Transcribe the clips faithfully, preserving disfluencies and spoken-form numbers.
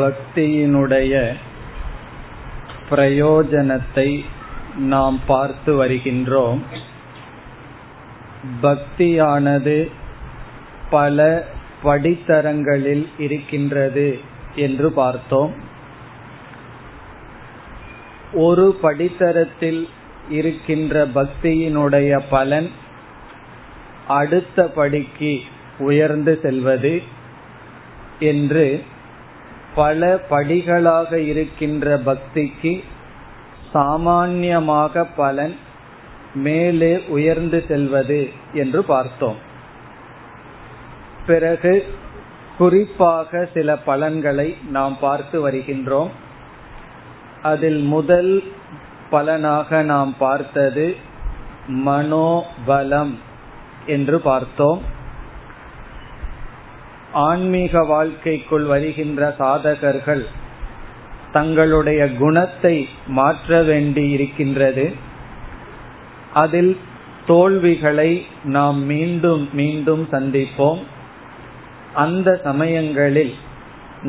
பக்தியினுடைய பிரயோஜனத்தை நாம் பார்த்து வருகின்றோம். பக்தியானது பல படித்தரங்களில் இருக்கின்றது என்று பார்த்தோம். ஒரு படித்தரத்தில் இருக்கின்ற பக்தியினுடைய பலன் அடுத்த படிக்கு உயர்ந்து செல்வது என்று பல படிகளாக இருக்கின்ற பக்திக்கு சாமான்யமாக பலன் மேலே உயர்ந்து செல்வது என்று பார்த்தோம். பிறகு குறிப்பாக சில பலன்களை நாம் பார்த்து வருகின்றோம். அதில் முதல் பலனாக நாம் பார்த்தது மனோபலம் என்று பார்த்தோம். ஆன்மீக வாழ்க்கைக்குள் வருகின்ற சாதகர்கள் தங்களுடைய குணத்தை மாற்ற வேண்டி இருக்கின்றது. அதில் தோல்விகளை நாம் மீண்டும் மீண்டும் சந்திப்போம். அந்த சமயங்களில்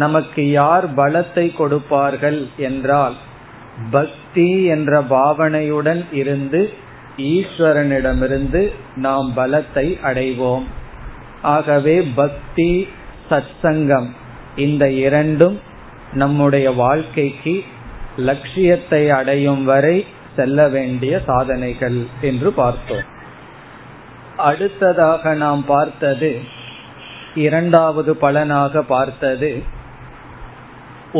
நமக்கு யார் பலத்தை கொடுப்பார்கள் என்றால், பக்தி என்ற பாவனையுடன் இருந்து ஈஸ்வரனிடமிருந்து நாம் பலத்தை அடைவோம். ஆகவே பக்தி, சத்சங்கம் இந்த இரண்டும் நம்முடைய வாழ்க்கைக்கு லட்சியத்தை அடையும் வரை செல்ல வேண்டிய சாதனைகள் என்று பார்த்தோம். அடுத்ததாக நாம் பார்த்தது, இரண்டாவது பலனாக பார்த்தது,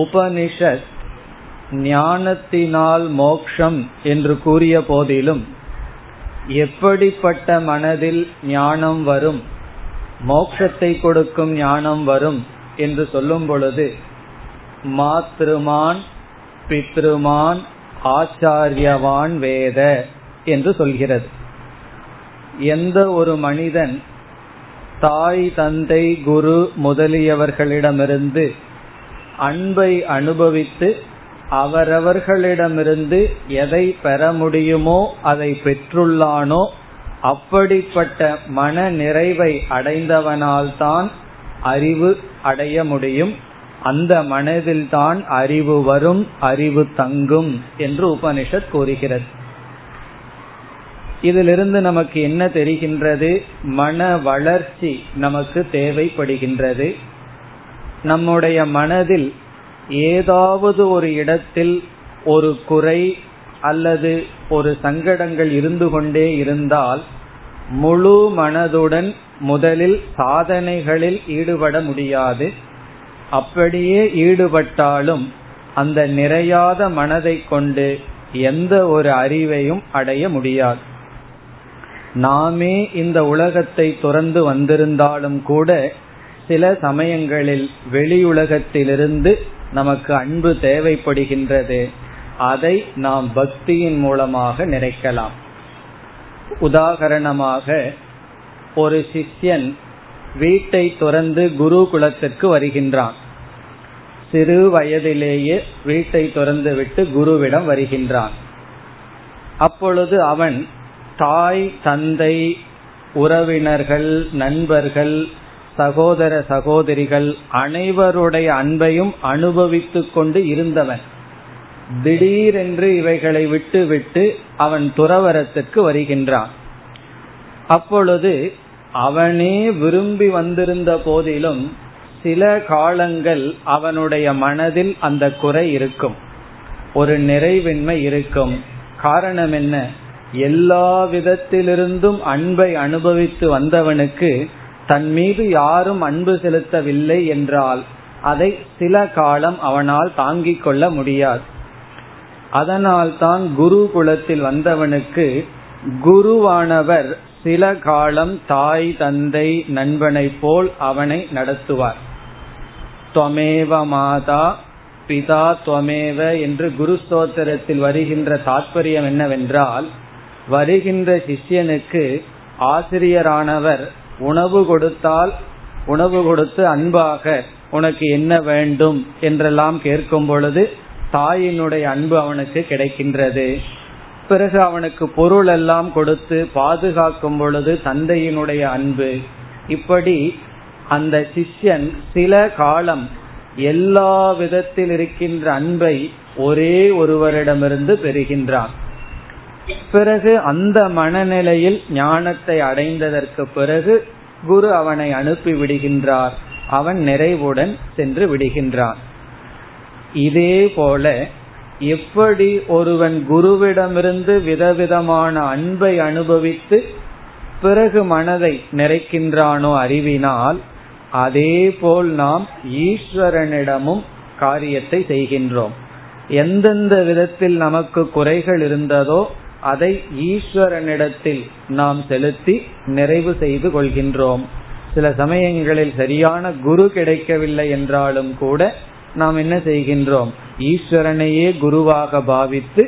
உபனிஷத் ஞானத்தினால் மோக்ஷம் என்று கூறிய போதிலும் எப்படிப்பட்ட மனதில் ஞானம் வரும், மோக்ஷத்தை கொடுக்கும் ஞானம் வரும் என்று சொல்லும் பொழுது மாத்ருமான் பித்ருமான் ஆச்சாரியவான் வேத என்று சொல்கிறது. எந்த ஒரு மனிதன் தாய் தந்தை குரு முதலியவர்களிடமிருந்து அன்பை அனுபவித்து அவரவர்களிடமிருந்து எதை பெற முடியுமோ அதை பெற்றுள்ளானோ, அப்படிப்பட்ட மன நிறைவை அடைந்தவனால்தான் அறிவு அடைய முடியும். அந்த மனதில்தான் அறிவு வரும், அறிவு தங்கும் என்று உபனிஷத் கூறுகிறது. இதிலிருந்து நமக்கு என்ன தெரிகின்றது? மன வளர்ச்சி நமக்கு தேவைப்படுகின்றது. நம்முடைய மனதில் ஏதாவது ஒரு இடத்தில் ஒரு குறை அல்லது ஒரு சங்கடங்கள் இருந்து கொண்டே இருந்தால் முழு மனதுடன் முதலில் சாதனைகளில் ஈடுபட முடியாது. அப்படியே ஈடுபட்டாலும் அந்த நிறையாத மனதை கொண்டு எந்த ஒரு அறிவையும் அடைய முடியாது. நாமே இந்த உலகத்தை துறந்து வந்திருந்தாலும் கூட சில சமயங்களில் வெளியுலகத்திலிருந்து நமக்கு அன்பு தேவைப்படுகின்றது. அதை நாம் பக்தியின் மூலமாக நிறைக்கலாம். உதாரணமாக, ஒரு சிஷ்யன் வீட்டை துறந்து குருகுலத்திற்கு வருகின்றான். சிறு வயதிலேயே வீட்டை துறந்துவிட்டு குருவிடம் வருகின்றான். அப்பொழுது அவன் தாய் தந்தை உறவினர்கள் நண்பர்கள் சகோதர சகோதரிகள் அனைவருடைய அன்பையும் அனுபவித்து கொண்டு இருந்தவன். திடீரென்று இவைகளை விட்டு விட்டு அவன் துறவரத்துக்கு வருகின்றான். அப்பொழுது அவனே விரும்பி வந்திருந்த போதிலும் சில காலங்கள் அவனுடைய மனதில் அந்த குறை இருக்கும், ஒரு நிறைவின்மை இருக்கும். காரணம் என்ன? எல்லா விதத்திலிருந்தும் அன்பை அனுபவித்து வந்தவனுக்கு தன் மீது யாரும் அன்பு செலுத்தவில்லை என்றால் அதை சில காலம் அவனால் தாங்கிக் கொள்ள முடியாது. அதனால் தான் குருகுலத்தில் வந்தவனுக்கு குருவானவர் சில காலம் தாய் தந்தை நண்பனை போல் அவனை நடத்துவார். துவமேவ மாதா பிதா துவமேவ என்று குரு ஸ்தோத்திரத்தில் வருகின்ற தாற்பயம் என்னவென்றால், வருகின்ற சிஷ்யனுக்கு ஆசிரியரானவர் உணவு கொடுத்தால் உணவு கொடுத்து அன்பாக உனக்கு என்ன வேண்டும் என்றெல்லாம் கேட்கும் பொழுது தாயினுடைய அன்பு அவனுக்கு கிடைக்கின்றது. பிறகு அவனுக்கு பொருள் எல்லாம் கொடுத்து பாதுகாக்கும் பொழுது தந்தையினுடைய அன்பு. இப்படி அந்த சிஷ்யன் சில காலம் எல்லா விதத்தில் இருக்கின்ற அன்பை ஒரே ஒருவரிடமிருந்து பெறுகின்றான். பிறகு அந்த மனநிலையில் ஞானத்தை அடைந்ததற்கு பிறகு குரு அவனை அனுப்பி விடுகின்றார். அவன் நிறைவுடன் சென்று விடுகின்றான். இதே போல எப்படி ஒருவன் குருவிடமிருந்து விதவிதமான அன்பை அனுபவித்து பிறகு மனதை நிறைக்கின்றானோ அறிவினால், அதேபோல் நாம் ஈஸ்வரனிடமும் காரியத்தை செய்கின்றோம். எந்தெந்த விதத்தில் நமக்கு குறைகள் இருந்ததோ அதை ஈஸ்வரனிடத்தில் நாம் செலுத்தி நிறைவு செய்து கொள்கின்றோம். சில சமயங்களில் சரியான குரு கிடைக்கவில்லை என்றாலும் கூட நாம் என்ன செய்கின்றோம், ஈஸ்வரனையே குருவாக பாவித்து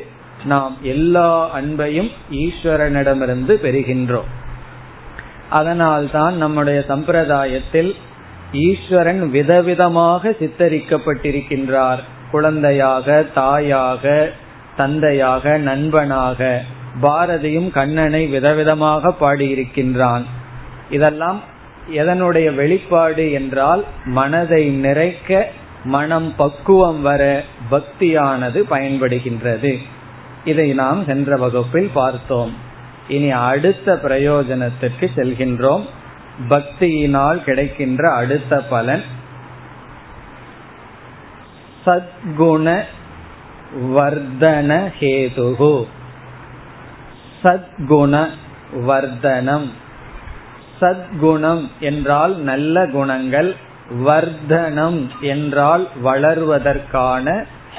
நாம் எல்லா அன்பையும் ஈஸ்வரனிடமிருந்து பெறுகின்றோம். அதனால்தான் நம்முடைய சம்பிரதாயத்தில் ஈஸ்வரன் விதவிதமாக சித்தரிக்கப்பட்டிருக்கின்றார். குழந்தையாக, தாயாக, தந்தையாக, நண்பனாக. பாரதியும் கண்ணனை விதவிதமாக பாடியிருக்கின்றான். இதெல்லாம் எதனுடைய வெளிப்பாடு என்றால், மனதை நிறைக்க, மனம் பக்குவம் வர பக்தியானது பயன்படுகின்றது. இதை நாம் சென்ற வகுப்பில் பார்த்தோம். இனி அடுத்த பிரயோஜனத்திற்கு செல்கின்றோம். பக்தியினால் கிடைக்கின்ற அடுத்த பலன் சத்குண வர்தன ஹேதுஹு. சத்குண வர்தனம், சத்குணம் என்றால் நல்ல குணங்கள், வர்தனம் என்றால் வளர்வதற்கான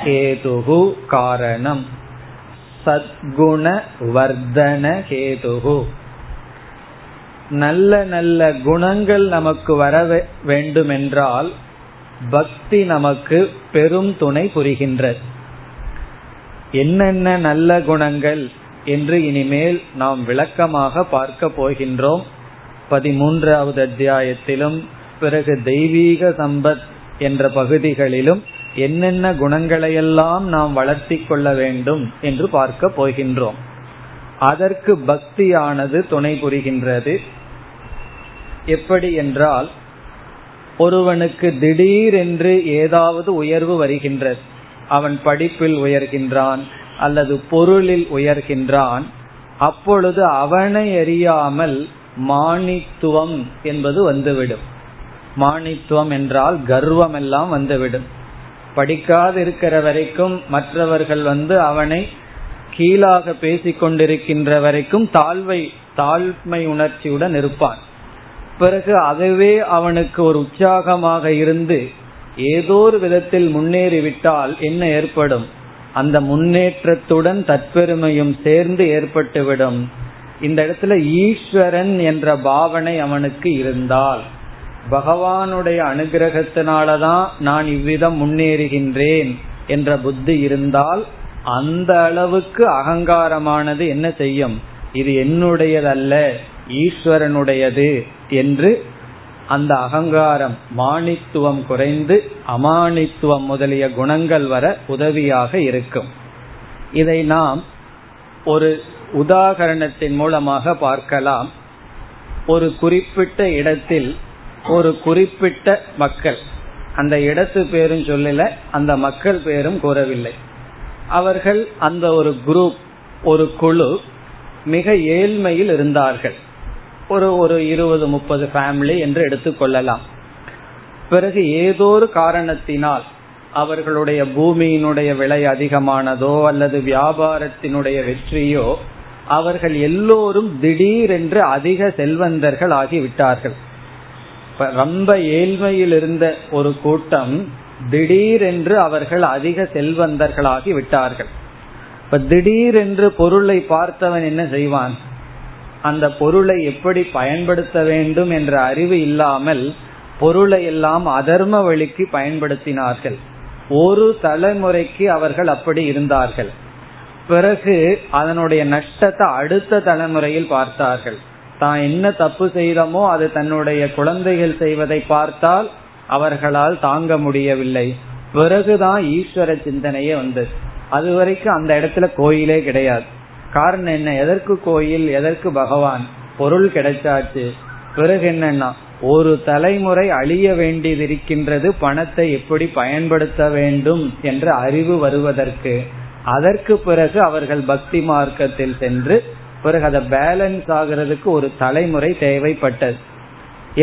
ஹேதுஹு காரணம். சத்குண வர்தன ஹேதுஹு, நல்ல நல்ல குணங்கள் நமக்கு வர வேண்டுமென்றால் பக்தி நமக்கு பெரும் துணை புரிகின்றது. என்னென்ன நல்ல குணங்கள் என்று இனிமேல் நாம் விளக்கமாக பார்க்க போகின்றோம். பதிமூன்றாவது அத்தியாயத்திலும் பிறகு தெய்வீக சம்பத் என்ற பகுதிகளிலும் என்னென்ன குணங்களையெல்லாம் நாம் வளர்த்தி கொள்ள வேண்டும் என்று பார்க்க போகின்றோம். அதற்கு பக்தியானது துணை புரிகின்றது. எப்படி என்றால், ஒருவனுக்கு திடீரென்று ஏதாவது உயர்வு வருகின்றது. அவன் படிப்பில் உயர்கின்றான் அல்லது பொருளில் உயர்கின்றான். அப்பொழுது அவனை அறியாமல் மானித்துவம் என்பது வந்துவிடும். மானித்துவம் என்றால் கர்வம் எல்லாம் வந்துவிடும். படிக்காது இருக்கிற வரைக்கும் மற்றவர்கள் வந்து அவனை கீழாக பேசிக்கொண்டிருக்கின்ற வரைக்கும் தாழ்வை தாழ்மை உணர்ச்சியுடன் இருப்பான். பிறகு அதுவே அவனுக்கு ஒரு உற்சாகமாக இருந்து ஏதோ ஒரு விதத்தில் முன்னேறிவிட்டால் என்ன ஏற்படும், அந்த முன்னேற்றத்துடன் தற்பெருமையும் சேர்ந்து ஏற்பட்டுவிடும். இந்த இடத்துல ஈஸ்வரன் என்ற பாவனை அவனுக்கு இருந்தால், பகவானுடைய அனுகிரகத்தினாலதான் நான் இவ்விதம் முன்னேறுகின்றேன் என்ற புத்தி இருந்தால், அந்த அளவுக்கு அகங்காரமானது என்ன செய்யும், இது என்னுடையதல்ல ஈஸ்வரனுடையது என்று அந்த அகங்காரம் மானித்துவம் குறைந்து அமானித்துவம் முதலிய குணங்கள் வர உதவியாக இருக்கும். இதை நாம் ஒரு உதாரணத்தின் மூலமாக பார்க்கலாம். ஒரு குறிப்பிட்ட இடத்தில் ஒரு குறிப்பிட்ட மக்கள், அந்த இடத்து பேரும் சொல்லல, அந்த மக்கள் பேரும் கூறவில்லை, அவர்கள் அந்த ஒரு குரூப், ஒரு குழு மிக ஏழ்மையில் இருந்தார்கள். ஒரு ஒரு இருபது முப்பது ஃபேமிலி என்று எடுத்துக்கொள்ளலாம். பிறகு ஏதோ ஒரு காரணத்தினால் அவர்களுடைய பூமியினுடைய விலை அதிகமானதோ அல்லது வியாபாரத்தினுடைய வெற்றியோ, அவர்கள் எல்லோரும் திடீரென்று அதிக செல்வந்தர்கள் ஆகிவிட்டார்கள். ரொம்ப ஏழ்மையில் இருந்த ஒரு கூட்டம் திடீரென்று அவர்கள் அதிக செல்வந்தர்களாகி விட்டார்கள். இப்ப திடீரென்று பொருளை பார்த்தவன் என்ன செய்வான், அந்த பொருளை எப்படி பயன்படுத்த வேண்டும் என்ற அறிவு இல்லாமல் பொருளை எல்லாம் அதர்ம வழிக்கு பயன்படுத்தினார்கள். ஒரு தலைமுறைக்கு அவர்கள் அப்படி இருந்தார்கள். பிறகு அதனுடைய நஷ்டத்தை அடுத்த தலைமுறையில் பார்த்தார்கள். தான் என்ன தப்பு செய்தமோ அது தன்னுடைய குழந்தைகள் செய்வதை பார்த்தால் அவர்களால் தாங்க முடியவில்லை. பிறகுதான் ஈஸ்வர சிந்தனையே வந்தது. அது வரைக்கும் அந்த இடத்துல கோயிலே கிடையாது. காரணம் என்ன, எதற்கு கோயில், எதற்கு பகவான், பொருள் கிடைச்சாச்சு. பிறகு என்னன்னா ஒரு தலைமுறை அழிய வேண்டியதிருக்கின்றது, பணத்தை எப்படி பயன்படுத்த வேண்டும் என்ற அறிவு வருவதற்கு. அதற்கு பிறகு அவர்கள் பக்தி மார்க்கத்தில் சென்று பிறகு அதை பேலன்ஸ் ஆகிறதுக்கு ஒரு தலைமுறை தேவைப்பட்டது.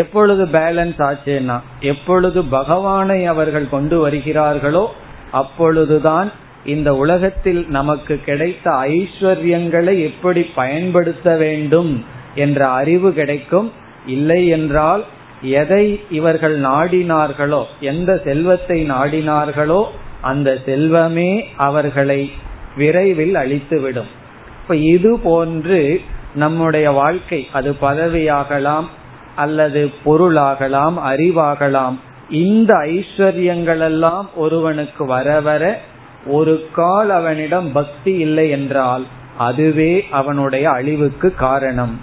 எப்பொழுது பேலன்ஸ் ஆச்சுன்னா, எப்பொழுது பகவானை அவர்கள் கொண்டு வருகிறார்களோ அப்பொழுதுதான் இந்த உலகத்தில் நமக்கு கிடைத்த ஐஸ்வர்யங்களை எப்படி பயன்படுத்த வேண்டும் என்ற அறிவு கிடைக்கும். இல்லை என்றால் எதை இவர்கள் நாடினார்களோ, எந்த செல்வத்தை நாடினார்களோ அந்த செல்வமே அவர்களை விரைவில் அழித்துவிடும். இப்ப இது போன்று நம்முடைய வாழ்க்கை, அது பதவியாகலாம் அல்லது பொருளாகலாம் அறிவாகலாம், இந்த ஐஸ்வர்யங்களெல்லாம் ஒருவனுக்கு வர வர ஒரு கால் அவனிடம் பக்தி இல்லை என்றால் அதுவே அவனுடைய அழிவுக்கு காரணம்.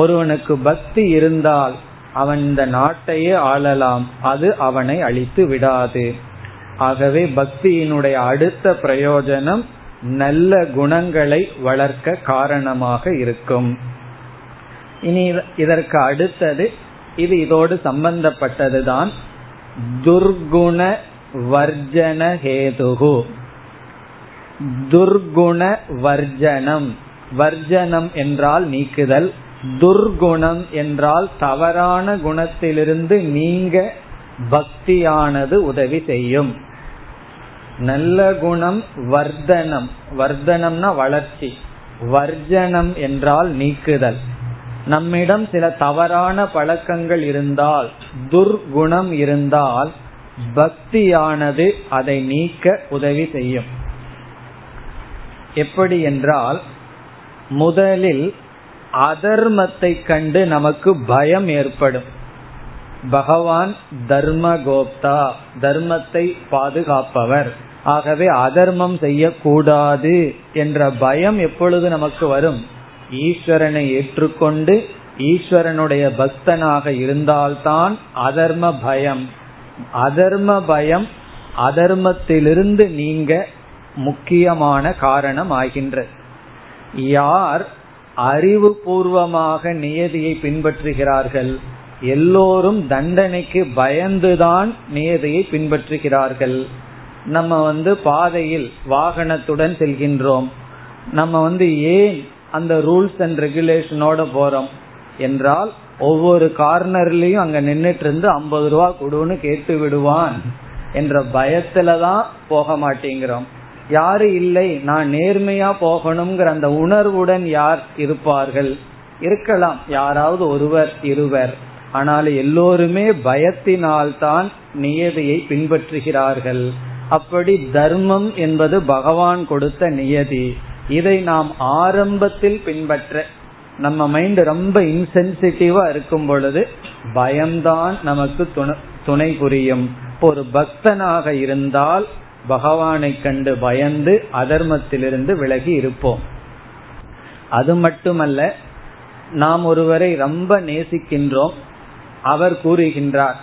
ஒருவனுக்கு பக்தி இருந்தால் அவன் இந்த நாட்டையே ஆளலாம், அது அவனை அழித்து விடாது. ஆகவே பக்தியினுடைய அடுத்த பிரயோஜனம் நல்ல குணங்களை வளர்க்க காரணமாக இருக்கும். இனி இதற்கு அடுத்தது, இது இதோடு சம்பந்தப்பட்டதுதான், துர்குண வர்ஜன ஹேதுகு. துர்குண வர்ஜனம், வர்ஜனம் என்றால் நீக்குதல், துர்குணம் என்றால் தவறான குணத்திலிருந்து நீங்க பக்தியானது உதவி செய்யும். நல்ல குணம் வர்தனம், வர்தனம்னா வளர்ச்சி, வர்ஜனம் என்றால் நீக்குதல். நம்மிடம் சில தவறான பழக்கங்கள் இருந்தால், துர்குணம் இருந்தால் பக்தியானது அதை நீக்க உதவி செய்யும். எப்படி என்றால், முதலில் அதர்மத்தை கண்டு நமக்கு பயம் ஏற்படும். பகவான் தர்ம கோப்தா, தர்மத்தை பாதுகாப்பவர், ஆகவே அதர்மம் செய்யக்கூடாது என்ற பயம் எப்பொழுது நமக்கு வரும்? ஈஸ்வரனை ஏற்றுக்கொண்டு ஈஸ்வரனுடைய பக்தனாக இருந்தால்தான் அதர்ம பயம். அதர்ம பயம் அதர்மத்திலிருந்து நீங்க முக்கியமான காரணம் ஆகின்றது. யார் அறிவுபூர்வமாக நியதியை பின்பற்றுகிறார்கள், எல்லோரும் தண்டனைக்கு பயந்துதான் நியதியை பின்பற்றுகிறார்கள். நம்ம வந்து பாதையில் வாகனத்துடன் செல்கின்றோம், நம்ம வந்து ஏன் அந்த ரூல்ஸ் அண்ட் ரெகுலேஷனோட போறோம் என்றால், ஒவ்வொரு கார்னர்லயும் அங்க நின்றுட்டு இருந்து ஐம்பது ரூபா கொடுன்னு கேட்டு விடுவான் என்ற பயத்துலதான் போக மாட்டேங்கிறோம். யாரு இல்லை, நான் நேர்மையா போகணுங்கிற அந்த உணர்வுடன் யார் இருப்பார்கள்? இருக்கலாம் யாராவது ஒருவர் இருவர். ஆனால் எல்லோருமே பயத்தினால்தான் நியதியை பின்பற்றுகிறார்கள். அப்படி தர்மம் என்பது பகவான் கொடுத்த நியதி. இதை நாம் ஆரம்பத்தில் பின்பற்ற, நம்ம மைண்ட் ரொம்ப இன்சென்சிட்டிவா இருக்கும் பொழுது பயம்தான் நமக்கு துணை புரியும். ஒரு பக்தனாக இருந்தால் பகவானை கண்டு பயந்து அதர்மத்திலிருந்து விலகி இருப்போம். அது மட்டுமல்ல, நாம் ஒருவரை ரொம்ப நேசிக்கின்றோம், அவர் கூறுகின்றார்,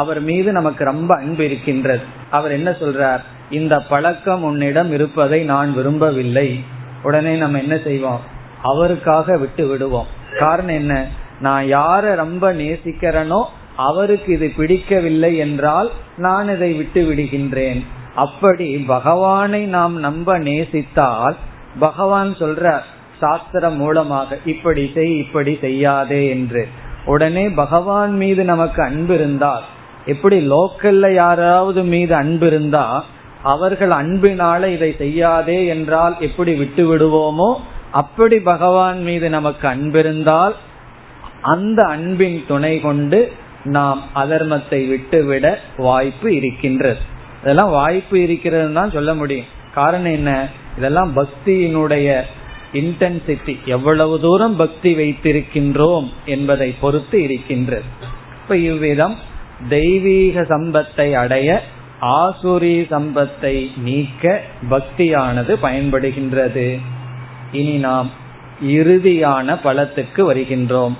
அவர் மீது நமக்கு ரொம்ப அன்பு இருக்கின்றது, அவர் என்ன சொல்றார், இந்த பழக்கம் உன்னிடம் இருப்பதை நான் விரும்பவில்லை. உடனே நம்ம என்ன செய்வோம்? அவருக்காக விட்டு விடுவோம். காரணம் என்ன? நான் யாரை ரொம்ப நேசிக்கிறேனோ அவருக்கு இது பிடிக்கவில்லை என்றால் நான் இதை விட்டு விடுகின்றேன். அப்படி பகவானை நாம் நம்ப நேசித்தால் பகவான் சொல்றார் சாஸ்திரம் மூலமாக, இப்படி செய் இப்படி செய்யாதே என்று. உடனே பகவான் மீது நமக்கு அன்பு இருந்தால், எப்படி லோக்கல்ல யாராவது மீது அன்பு இருந்தா அவர்கள் அன்பினால இதை செய்யாதே என்றால் எப்படி விட்டு விடுவோமோ, அப்படி பகவான் மீது நமக்கு அன்பிருந்தால் அந்த அன்பின் துணை கொண்டு நாம் அதர்மத்தை விட்டுவிட வாய்ப்பு இருக்கின்றது. இதெல்லாம் வாய்ப்பு இருக்கிறது தான் சொல்ல முடியும். காரணம் என்ன? இதெல்லாம் பக்தியினுடைய இன்டென்சிட்டி, எவ்வளவு தூரம் பக்தி வைத்திருக்கின்றோம் என்பதை பொறுத்து இருக்கின்றது. இப்ப இவ்விதம் தெய்வீக சம்பத்தை அடைய, ஆசுரி சம்பத்தை நீக்க பக்தியானது பயன்படுகின்றது. இனி நாம் இறுதியான பலத்துக்கு வருகின்றோம்,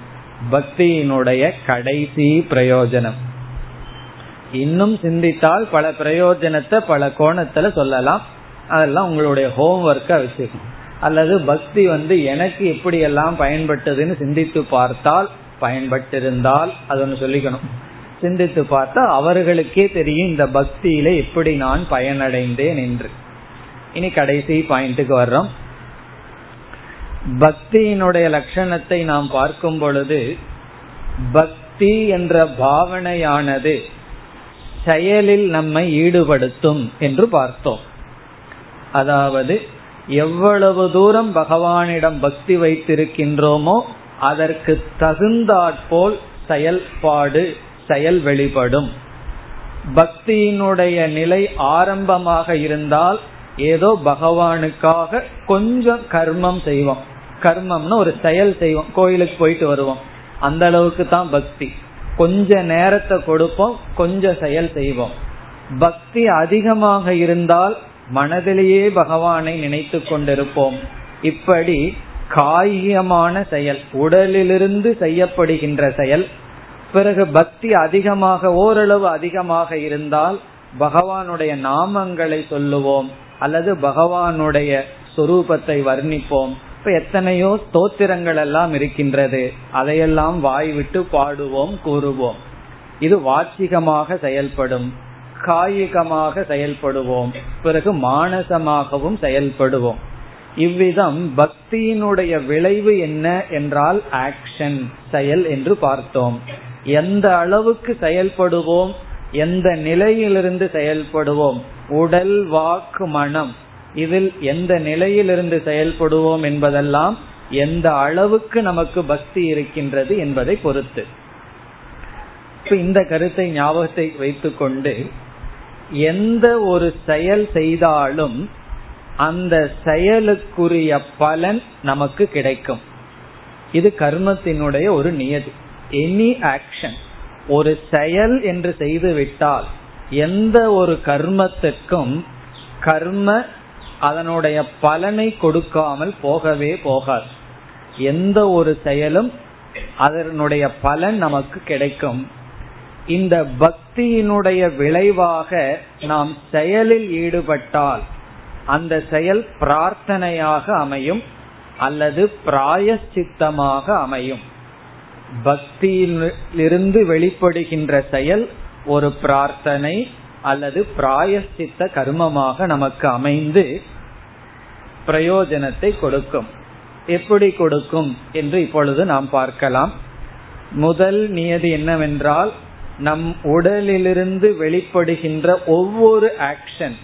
பக்தியினுடைய கடைசி பிரயோஜனம். இன்னும் சிந்தித்தால் பல பிரயோஜனத்தை பல கோணத்துல சொல்லலாம். அதெல்லாம் உங்களுடைய ஹோம்ஒர்க்கா வச்சுக்கணும். அல்லது பக்தி வந்து எனக்கு எப்படி எல்லாம் பயன்பட்டதுன்னு சிந்தித்து பார்த்தால் பயன்பட்டிருந்தால் அதுன்னு சொல்லிக்கணும். சிந்தித்து பார்த்தா அவர்களுக்கே தெரியும் இந்த பக்தியில எப்படி நான் பயனடைந்தேன் என்று. இனி கடைசி பாயிண்ட்டுக்கு வர்றோம். பக்தியினுடைய லட்சணத்தை நாம் பார்க்கும் பொழுது, பக்தி என்ற பாவனையானது செயலில் நம்மை ஈடுபடுத்தும் என்று பார்த்தோம். அதாவது எவ்வளவு தூரம் பகவானிடம் பக்தி வைத்திருக்கின்றோமோ அதற்கு தகுந்தாற்போல் செயல்பாடு செயல் வெளிப்படும். பக்தியினுடைய நிலை ஆரம்பமாக இருந்தால் ஏதோ பகவானுக்காக கொஞ்சம் கர்மம் செய்வோம், கர்மம்னு ஒரு செயல் செய்வோம், கோயிலுக்கு போயிட்டு வருவோம், அந்த அளவுக்கு தான் பக்தி. கொஞ்ச நேரத்தை கொடுப்போம், கொஞ்சம் செயல் செய்வோம். பக்தி அதிகமாக இருந்தால் மனதிலேயே பகவானை நினைத்து கொண்டிருப்போம். இப்படி காயிகமான செயல், உடலிலிருந்து செய்யப்படுகின்ற செயல். பிறகு பக்தி அதிகமாக, ஓரளவு அதிகமாக இருந்தால் பகவானுடைய நாமங்களை சொல்லுவோம் அல்லது பகவானுடைய சொரூபத்தை வர்ணிப்போம். இப்ப எத்தனையோ ஸ்தோத்திரங்கள் எல்லாம் இருக்கின்றது, அதையெல்லாம் வாய்விட்டு பாடுவோம், கூறுவோம். இது வாச்சிகமாக செயல்படும். காயிகமாக செயல்படுவோம், பிறகு மானசமாகவும் செயல்படுவோம். இவ்விதம் பக்தியினுடைய விளைவு என்ன என்றால் ஆக்ஷன், செயல் என்று பார்த்தோம். எந்த அளவுக்கு செயல்படுவோம், எந்த நிலையிலிருந்து செயல்படுவோம், உடல் வாக்கு மனம், இதில் எந்த நிலையிலிருந்து செயல்படுவோம் என்பதெல்லாம் எந்த அளவுக்கு நமக்கு பக்தி இருக்கின்றது என்பதை பொறுத்து. இந்த கருத்தை ஞாபகத்தை வைத்துக் கொண்டு எந்த ஒரு செயல் செய்தாலும் அந்த செயலுக்குரிய பலன் நமக்கு கிடைக்கும். இது கர்மத்தினுடைய ஒரு நியதி. எனி ஆக்ஷன், ஒரு செயல் என்று செய்துவிட்டால் எந்த ஒரு கர்மத்துக்கும் கர்ம அதனுடைய பலனை கொடுக்காமல் போகவே போகாது. எந்த ஒரு செயலும் அதனுடைய பலன் நமக்கு கிடைக்கும். இந்த பக்தியினுடைய விளைவாக நாம் செயலில் ஈடுபட்டால் அந்த செயல் பிரார்த்தனையாக அமையும் அல்லது பிராயச்சித்தமாக அமையும். பக்தியிலிருந்து வெளிப்படுகின்ற செயல் ஒரு பிரார்த்தனை அல்லது பிராயச்சித்த கர்மமாக நமக்கு அமைந்து பிரயோஜனத்தை கொடுக்கும். எப்படி கொடுக்கும் என்று இப்பொழுது நாம் பார்க்கலாம். முதல் நியதி என்னவென்றால், நம் உடலிலிருந்து வெளிப்படுகின்ற ஒவ்வொரு ஆக்ஷன்,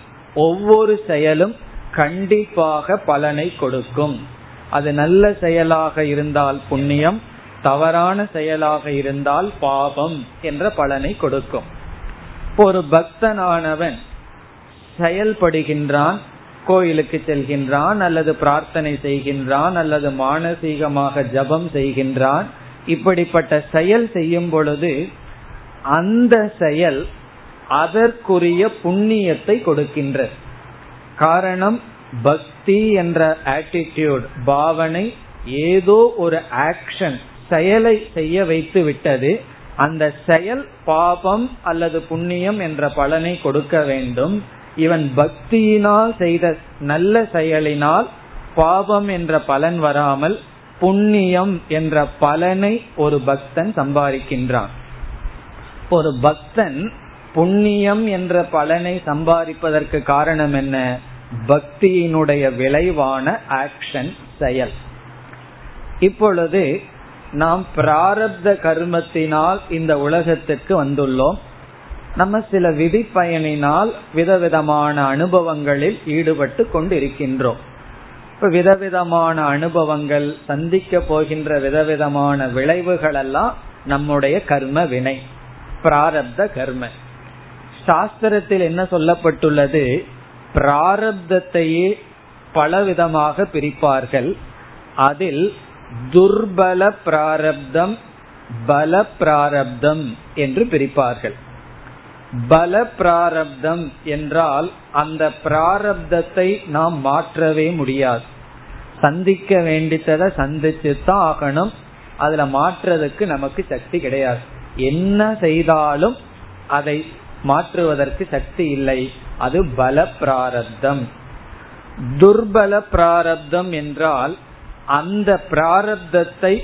ஒவ்வொரு செயலும் கண்டிப்பாக பலனை கொடுக்கும். அது நல்ல செயலாக இருந்தால் புண்ணியம், தவறான செயலாக இருந்தால் பாபம் என்ற பலனை கொடுக்கும். ஒரு பக்தனானவன் செயல்படுகின்றான், கோயிலுக்கு செல்கின்றான் அல்லது பிரார்த்தனை செய்கின்றான் அல்லது மானசீகமாக ஜபம் செய்கின்றான். இப்படிப்பட்ட செயல் செய்யும் பொழுது அந்த செயல் அதற்குரிய புண்ணியத்தை கொடுக்கின்ற காரணம், பக்தி என்ற ஆட்டிடியூட், பாவனை ஏதோ ஒரு ஆக்ஷன், செயலை செய்ய வைத்து விட்டது. அந்த செயல் பாபம் அல்லது புண்ணியம் என்ற பலனை கொடுக்க வேண்டும். இவன் பக்தியினால் செய்த நல்ல செயலினால் பாபம் என்ற பலன் வராமல் புண்ணியம் என்ற பலனை ஒரு பக்தன் சம்பாதிக்கின்றான். ஒரு பக்தன் புண்ணியம் என்ற பலனை சம்பாதிப்பதற்கு காரணம் என்ன? பக்தியினுடைய விளைவான ஆக்ஷன், செயல். இப்பொழுது நாம் பிராரப்த கர்மத்தினால் இந்த உலகத்திற்கு வந்துள்ளோம். நம்ம சில விதி பயனினால் விதவிதமான அனுபவங்களில் ஈடுபட்டு கொண்டு இருக்கின்றோம். இப்ப விதவிதமான அனுபவங்கள், சந்திக்க போகின்ற விதவிதமான விளைவுகள் எல்லாம் நம்முடைய கர்ம வினை, பிராரப்த கர்ம. சாஸ்திரத்தில் என்ன சொல்லப்பட்டுள்ளது? பிராரப்தத்தையே பலவிதமாக பிரிப்பார்கள். அதில் துர்பல பிராரப்தம், பல பிராரப்தம் என்று பிரிப்பார்கள். பல பிராரப்தம் என்றால் அந்த பிராரப்தத்தை நாம் மாற்றவே முடியாது. சந்திக்க வேண்டித்ததை சந்திச்சுதான் ஆகணும். அதுல மாற்றதுக்கு நமக்கு சக்தி கிடையாது. என்ன செய்தாலும் அதை மாற்றுவதற்கு சக்தி இல்லை. அது பல பிராரப்தம். துர்பல பிராரப்தம் என்றால் அந்த பிராரப்தத்தை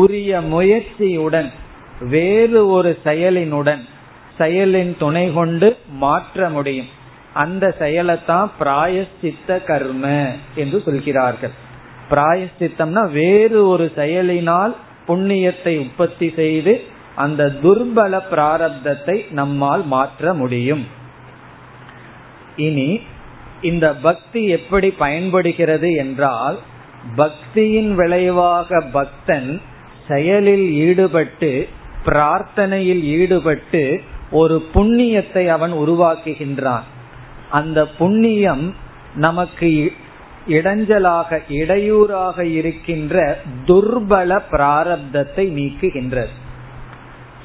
உரிய முயற்சியுடன் வேறு ஒரு செயலினுடன் செயலின் துணை கொண்டு மாற்ற முடியும். அந்த செயலைத்தான் பிராயஷ்சித்த கர்ம என்று சொல்கிறார்கள். பிராயஷ்சித்தம்னா வேறு ஒரு செயலினால் புண்ணியத்தை உற்பத்தி செய்து அந்த துர்பல பிராரப்தத்தை நம்மால் மாற்ற முடியும். இனி இந்த பக்தி எப்படி பயன்படுகிறது என்றால், பக்தியின் விளைவாக பக்தன் செயலில் ஈடுபட்டு பிரார்த்தனையில் ஈடுபட்டு ஒரு புண்ணியத்தை அவன் உருவாக்குகின்றான். அந்த புண்ணியம் நமக்கு இடைஞ்சலாக இடையூறாக இருக்கின்ற துர்பல பிராரப்தத்தை நீக்குகின்றது.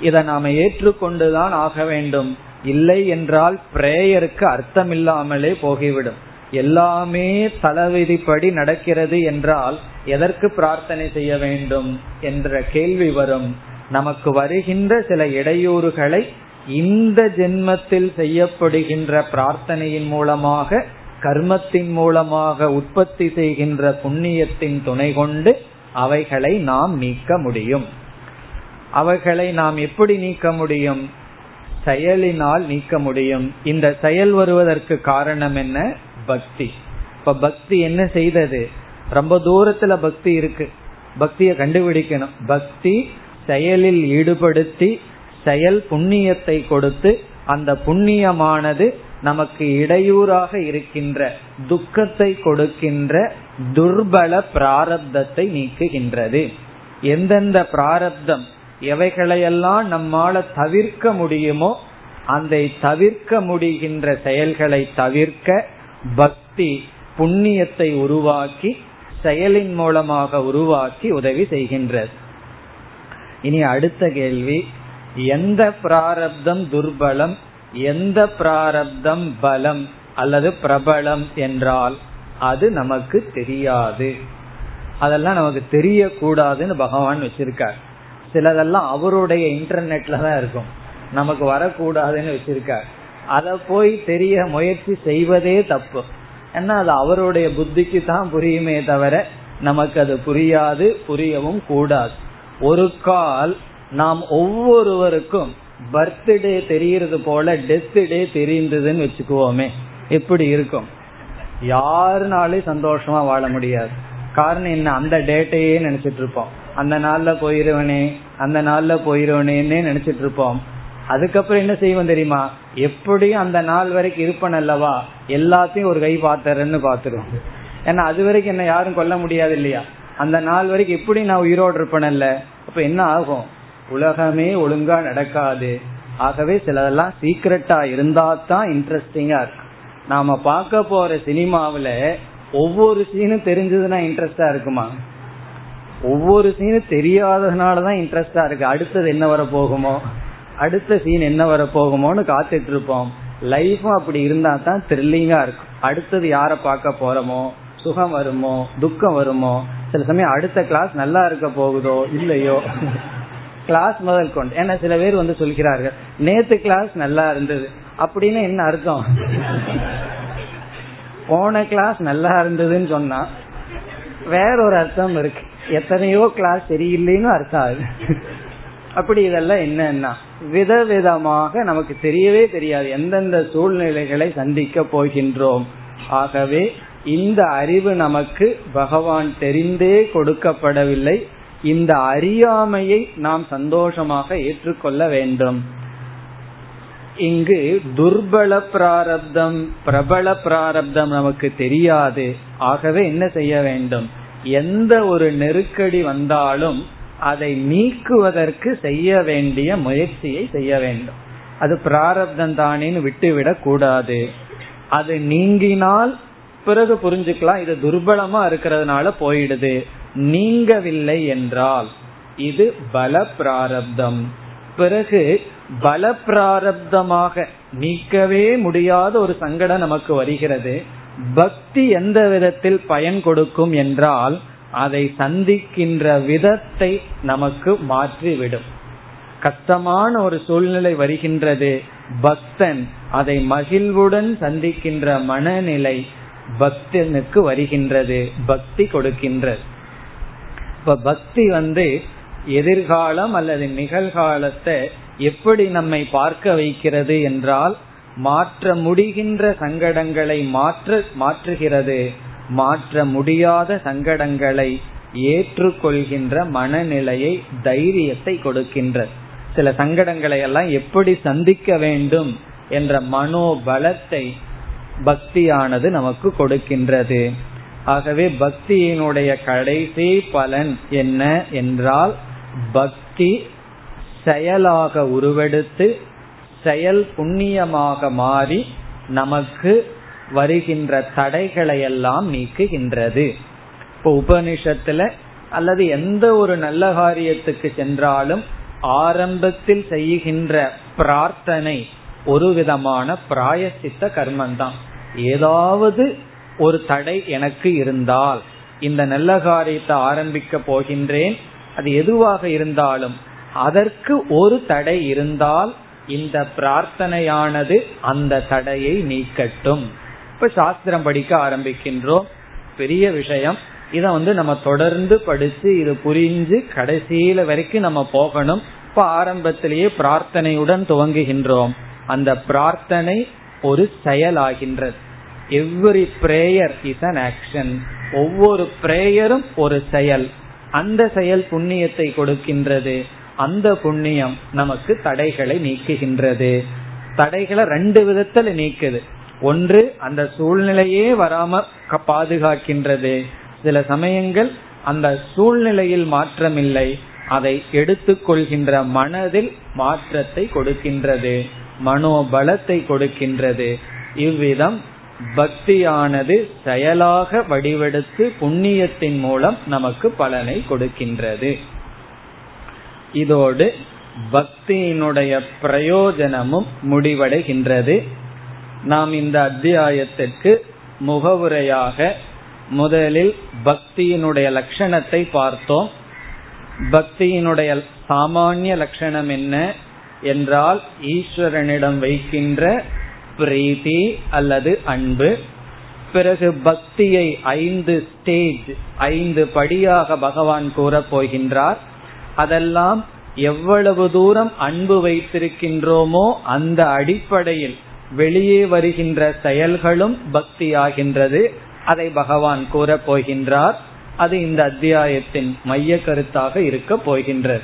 இதை நாம ஏற்றுக்கொண்டுதான் ஆக வேண்டும். இல்லை என்றால் பிரேயருக்கு அர்த்தம் இல்லாமலே போகிவிடும். எல்லாமே தலவிதிப்படி நடக்கிறது என்றால் எதற்கு பிரார்த்தனை செய்ய வேண்டும் என்ற கேள்வி வரும். நமக்கு வருகின்ற சில இடையூறுகளை இந்த ஜென்மத்தில் செய்யப்படுகின்ற பிரார்த்தனையின் மூலமாக கர்மத்தின் மூலமாக உற்பத்தி செய்கின்ற புண்ணியத்தின் துணை கொண்டு அவைகளை நாம் நீக்க முடியும். அவைகளை நாம் எப்படி நீக்க முடியும்? செயலினால் நீக்க முடியும். இந்த செயல் வருவதற்கு காரணம் என்ன? பக்தி. இப்ப பக்தி என்ன செய்தது? ரொம்ப தூரத்துல பக்தி இருக்கு, பக்தியை கண்டுபிடிக்கணும். பக்தி செயலில் ஈடுபடுத்தி செயல் புண்ணியத்தை கொடுத்து அந்த புண்ணியமானது நமக்கு இடையூறாக இருக்கின்ற துக்கத்தை கொடுக்கின்ற துர்பல பிராரப்தத்தை நீக்குகின்றது. எந்தெந்த பிராரப்தம் எவைகளையெல்லாம் நம்மால தவிர்க்க முடியுமோ அதை தவிர்க்க முடிகின்ற செயல்களை தவிர்க்க பக்தி புண்ணியத்தை உருவாக்கி செயலின் மூலமாக உருவாக்கி உதவி செய்கின்றது. இனி அடுத்த கேள்வி, எந்த பிராரப்தம் துர்பலம், எந்த பிராரப்தம் பலம் அல்லது பிரபலம் என்றால் அது நமக்கு தெரியாது. அதெல்லாம் நமக்கு தெரியக்கூடாதுன்னு பகவான் வச்சிருக்கார். சிலதெல்லாம் அவருடைய இன்டர்நெட்ல தான் இருக்கும், நமக்கு வரக்கூடாதுன்னு வச்சிருக்கார். அதை போய் தெரிய முயற்சி செய்வதே தப்பு. ஏன்னா அது அவருடைய புத்திக்கு தான் புரியுமே தவிர நமக்கு அது புரியாது, புரியவும் கூடாது. ஒரு கால் நாம் ஒவ்வொருவருக்கும் பர்த்டே தெரியுறது போல டெத் டே தெரிந்ததுன்னு வச்சுக்குவோமே, எப்படி இருக்கும்? யாருனாலே சந்தோஷமா வாழ முடியாது. காரணம் என்ன? அந்த டேட்டையே நினைச்சிட்டு இருப்போம். அந்த நாள்ல போயிருவனே அந்த நாள்ல போயிருவனேன்னு நினைச்சிட்டு இருப்போம். அதுக்கப்புறம் என்ன செய்வோம் தெரியுமா? எப்படியும் அந்த நாள் வரைக்கும் இருப்பேன் அல்லவா, எல்லாத்தையும் ஒரு கை பாத்துறேன்னு பாத்துருவோம். ஏன்னா அது வரைக்கும் என்ன யாரும் கொல்ல முடியாது இல்லையா? அந்த நாள் வரைக்கும் எப்படி நான் உயிரோடு இருப்பேன்ல, அப்ப என்ன ஆகும்? உலகமே ஒழுங்கா நடக்காது. ஆகவே சிலதெல்லாம் சீக்கிரட்டா இருந்தா தான் இன்ட்ரெஸ்டிங்கா இருக்கு. நாம பார்க்க போற சினிமாவில ஒவ்வொரு சீனும் தெரிஞ்சதுன்னா இன்ட்ரெஸ்டா இருக்குமா? ஒவ்வொரு சீனும் தெரியாததுனாலதான் இன்ட்ரெஸ்டா இருக்கு. அடுத்தது என்ன வர போகுமோ, அடுத்த சீன் என்ன வர போகுமோன்னு காத்துட்டு இருப்போம். லைஃபும் அப்படி இருந்தா தான் த்ரில்லிங்கா இருக்கும். அடுத்தது யார பார்க்க போறோமோ, சுகம் வருமோ துக்கம் வருமோ, சில சமயம் அடுத்த கிளாஸ் நல்லா இருக்க போகுதோ இல்லையோ, கிளாஸ் முதல் கொண்டு. ஏன்னா சில பேர் வந்து சொல்கிறார்கள், நேத்து கிளாஸ் நல்லா இருந்தது அப்படின்னு என்ன அர்த்தம்? போன கிளாஸ் நல்லா இருந்ததுன்னு சொன்னா வேற ஒரு அர்த்தம் இருக்கு. எத்தனையோ கிளாஸ் தெரியலேன்னு அர்த்தம் ஆகுது. அப்படி இதெல்லாம் என்னன்னா விதவிதமாக நமக்கு தெரியவே தெரியாது எந்தெந்த சூழ்நிலைகளை சந்திக்க போகின்றோம். ஆகவே இந்த அறிவு நமக்கு பகவான் தெரிந்தே கொடுக்கப்படவில்லை. இந்த அறியாமையை நாம் சந்தோஷமாக ஏற்றுக்கொள்ள வேண்டும். இங்கு துர்பல பிராரப்தம் பிரபல பிராரப்தம் நமக்கு தெரியாது. ஆகவே என்ன செய்ய வேண்டும்? எந்த ஒரு நெருக்கடி வந்தாலும் அதை நீக்குவதற்கு செய்ய வேண்டிய முயற்சியை செய்ய வேண்டும். அது பிராரப்தம் தானேன்னு விட்டுவிடக் கூடாது. அது நீங்கினால் பிறகு புரிஞ்சுக்கலாம், இது துர்பலமா இருக்கிறதுனால போயிடுது. நீங்கவில்லை என்றால் இது பல பிராரப்தம். பிறகு பல பிராரப்தமாக நீக்கவே முடியாத ஒரு சங்கடம் நமக்கு வருகிறது. பக்தி எந்த விதத்தில் பயன் கொடுக்கும் என்றால் அதை சந்திக்கின்ற விதத்தை நமக்கு மாற்றிவிடும். கஷ்டமான ஒரு சூழ்நிலை வருகின்றது, பக்தன் அதை மகிழ்வுடன் சந்திக்கின்ற மனநிலை பக்தனுக்கு வருகின்றது, பக்தி கொடுக்கின்றது. இப்ப பக்தி வந்து எதிர்காலம் அல்லது நிகழ்காலத்தை எப்படி நம்மை பார்க்க வைக்கிறது என்றால், மாற்ற முடிகின்ற சங்கடங்களை மாற்ற மாற்றுகிறது மாற்ற முடியாத சங்கடங்களை ஏற்றுக்கொள்கின்ற மனநிலையை, தைரியத்தை கொடுக்கின்ற சில சங்கடங்களை எல்லாம் எப்படி சந்திக்க வேண்டும் என்ற மனோபலத்தை பக்தியானது நமக்கு கொடுக்கின்றது. ஆகவே பக்தியினுடைய கடைசி பலன் என்ன என்றால், பக்தி செயலாக உருவெடுத்து செயல் புண்ணியமாக மாறி நமக்கு வருகின்ற தடைகளை எல்லாம் நீக்குகின்றது. இப்போ உபனிஷத்துல அல்லது எந்த ஒரு நல்ல காரியத்துக்கு சென்றாலும் ஆரம்பத்தில் செய்கின்ற பிரார்த்தனை ஒரு விதமான பிராயசித்த கர்மந்தான். ஏதாவது ஒரு தடை எனக்கு இருந்தால், இந்த நல்ல காரியத்தை ஆரம்பிக்க போகின்றேன், அது எதுவாக இருந்தாலும் அதற்கு ஒரு தடை இருந்தால் இந்த பிரார்த்தனையானது அந்த தடையை நீக்கட்டும். இப்ப சாஸ்திரம் படிக்க ஆரம்பிக்கின்றோம், பெரிய விஷயம். இத வந்து நம்ம தொடர்ந்து படிச்சு இது புரிஞ்சு கடைசியில வரைக்கும் நம்ம போகணும். இப்ப ஆரம்பத்திலேயே பிரார்த்தனையுடன் துவங்குகின்றோம். அந்த பிரார்த்தனை ஒரு செயலாகின்றது. Every prayer is an action. ஒவ்வொரு பிரேயரும் ஒரு செயல். அந்த செயல் புண்ணியத்தை கொடுக்கின்றது. அந்த புண்ணியம் நமக்கு தடைகளை நீக்குகின்றது. தடைகளை ரெண்டு விதத்துல நீக்குது. ஒன்று, அந்த சூழ்நிலையே வராம பாதுகாக்கின்றது. சில சமயங்கள் அந்த சூழ்நிலையில் மாற்றமில்லை, அதை எடுத்துக்கொள்கின்ற மனதில் மாற்றத்தை கொடுக்கின்றது, மனோபலத்தை கொடுக்கின்றது. இவ்விதம் பக்தியானது செயலாக வடிவெடுத்து புண்ணியத்தின் மூலம் நமக்கு பலனை கொடுக்கின்றது. இதோடு பக்தியினுடைய பிரயோஜனமும் முடிவடைகின்றது. நாம் இந்த அத்தியாயத்திற்கு முகவுரையாக முதலில் பக்தியினுடைய லட்சணத்தை பார்த்தோம். பக்தியினுடைய சாமானிய லட்சணம் என்ன என்றால், ஈஸ்வரனிடம் வைக்கின்ற பிரீதி அல்லது அன்பு. பிறகு பக்தியை ஐந்து ஸ்டேஜ், ஐந்து படியாக பகவான் கூற போகின்றார். அதெல்லாம் எவ்வளவு தூரம் அன்பு வைத்திருக்கின்றோமோ அந்த அடிப்படையில் வெளியே வருகின்ற செயல்களும் பக்தியாகின்றது. அதை பகவான் கூற போகின்றார். அது இந்த அத்தியாயத்தின் மைய கருத்தாக இருக்க போகின்றது.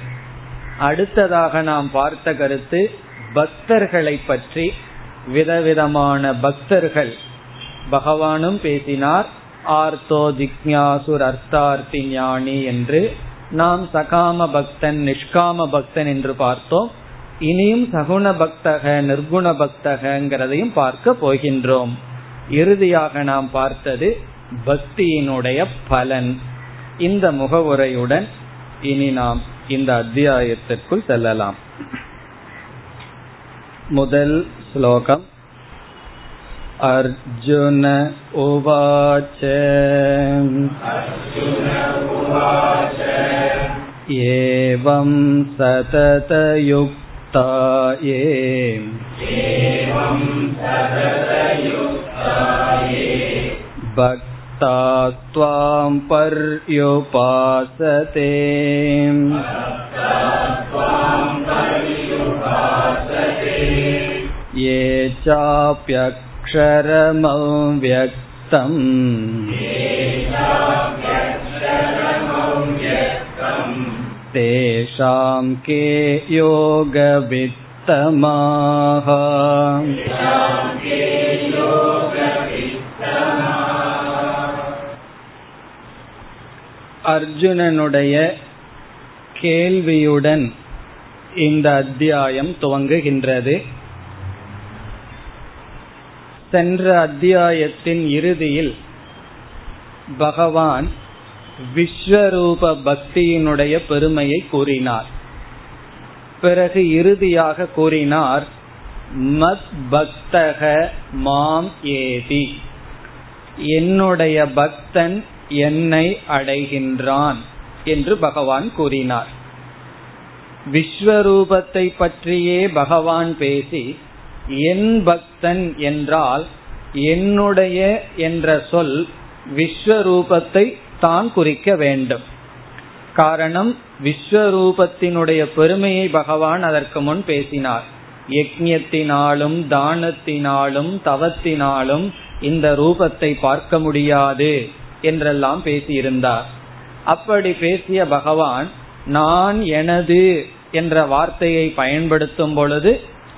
அடுத்ததாக நாம் பார்த்த கருத்து பக்தர்களை பற்றி. விதவிதமான பக்தர்கள் பகவானும் பேசினார். ஆர்த்தோ ஜிக்ஞாசுர் அர்த்தார்த்தி ஞானி என்று. நாம் சகாம பக்தன், நிஷ்காம பக்தன் என்று பார்த்தோம். இனியும் சகுண பக்தக, நிர்குண பக்தகங்கிறதையும் பார்க்க போகின்றோம். இறுதியாக நாம் பார்த்தது பக்தியினுடைய பலன். இந்த முகவுரையுடன் இனி நாம் இந்த அத்தியாயத்திற்குள் செல்லலாம். முதல் ஸ்லோகம். அர்ஜுன உவாச ஏவம் சததயுக்தாயே பக்தாஸ்த்வாம் பர்யுபாசதே. அர்ஜுனனுடைய கேள்வியுடன் இந்த அத்தியாயம் துவங்குகின்றது. சென்ற அத்தியாயத்தின் இறுதியில் பகவான் விஸ்வரூப பக்தியினுடைய பெருமையை கூறினார். பிறகு இறுதியாக கூறினார், மத் பக்தக மாம் ஏதி, என்னுடைய பக்தன் என்னை அடைகின்றான் என்று பகவான் கூறினார். விஸ்வரூபத்தை பற்றியே பகவான் பேசி, என் பக்தன் என்றால் என்னுடைய என்ற சொல் விஸ்வரூபத்தை தான் குறிக்க வேண்டும். காரணம் விஸ்வரூபத்தினுடைய பெருமையை பகவான் அதற்கு முன் பேசினார். யஜ்ஞத்தினாலும் தானத்தினாலும் தவத்தினாலும் இந்த ரூபத்தை பார்க்க முடியாது என்றெல்லாம் பேசியிருந்தார். அப்படி பேசிய பகவான் நான் எனது என்ற வார்த்தையை பயன்படுத்தும் பொழுது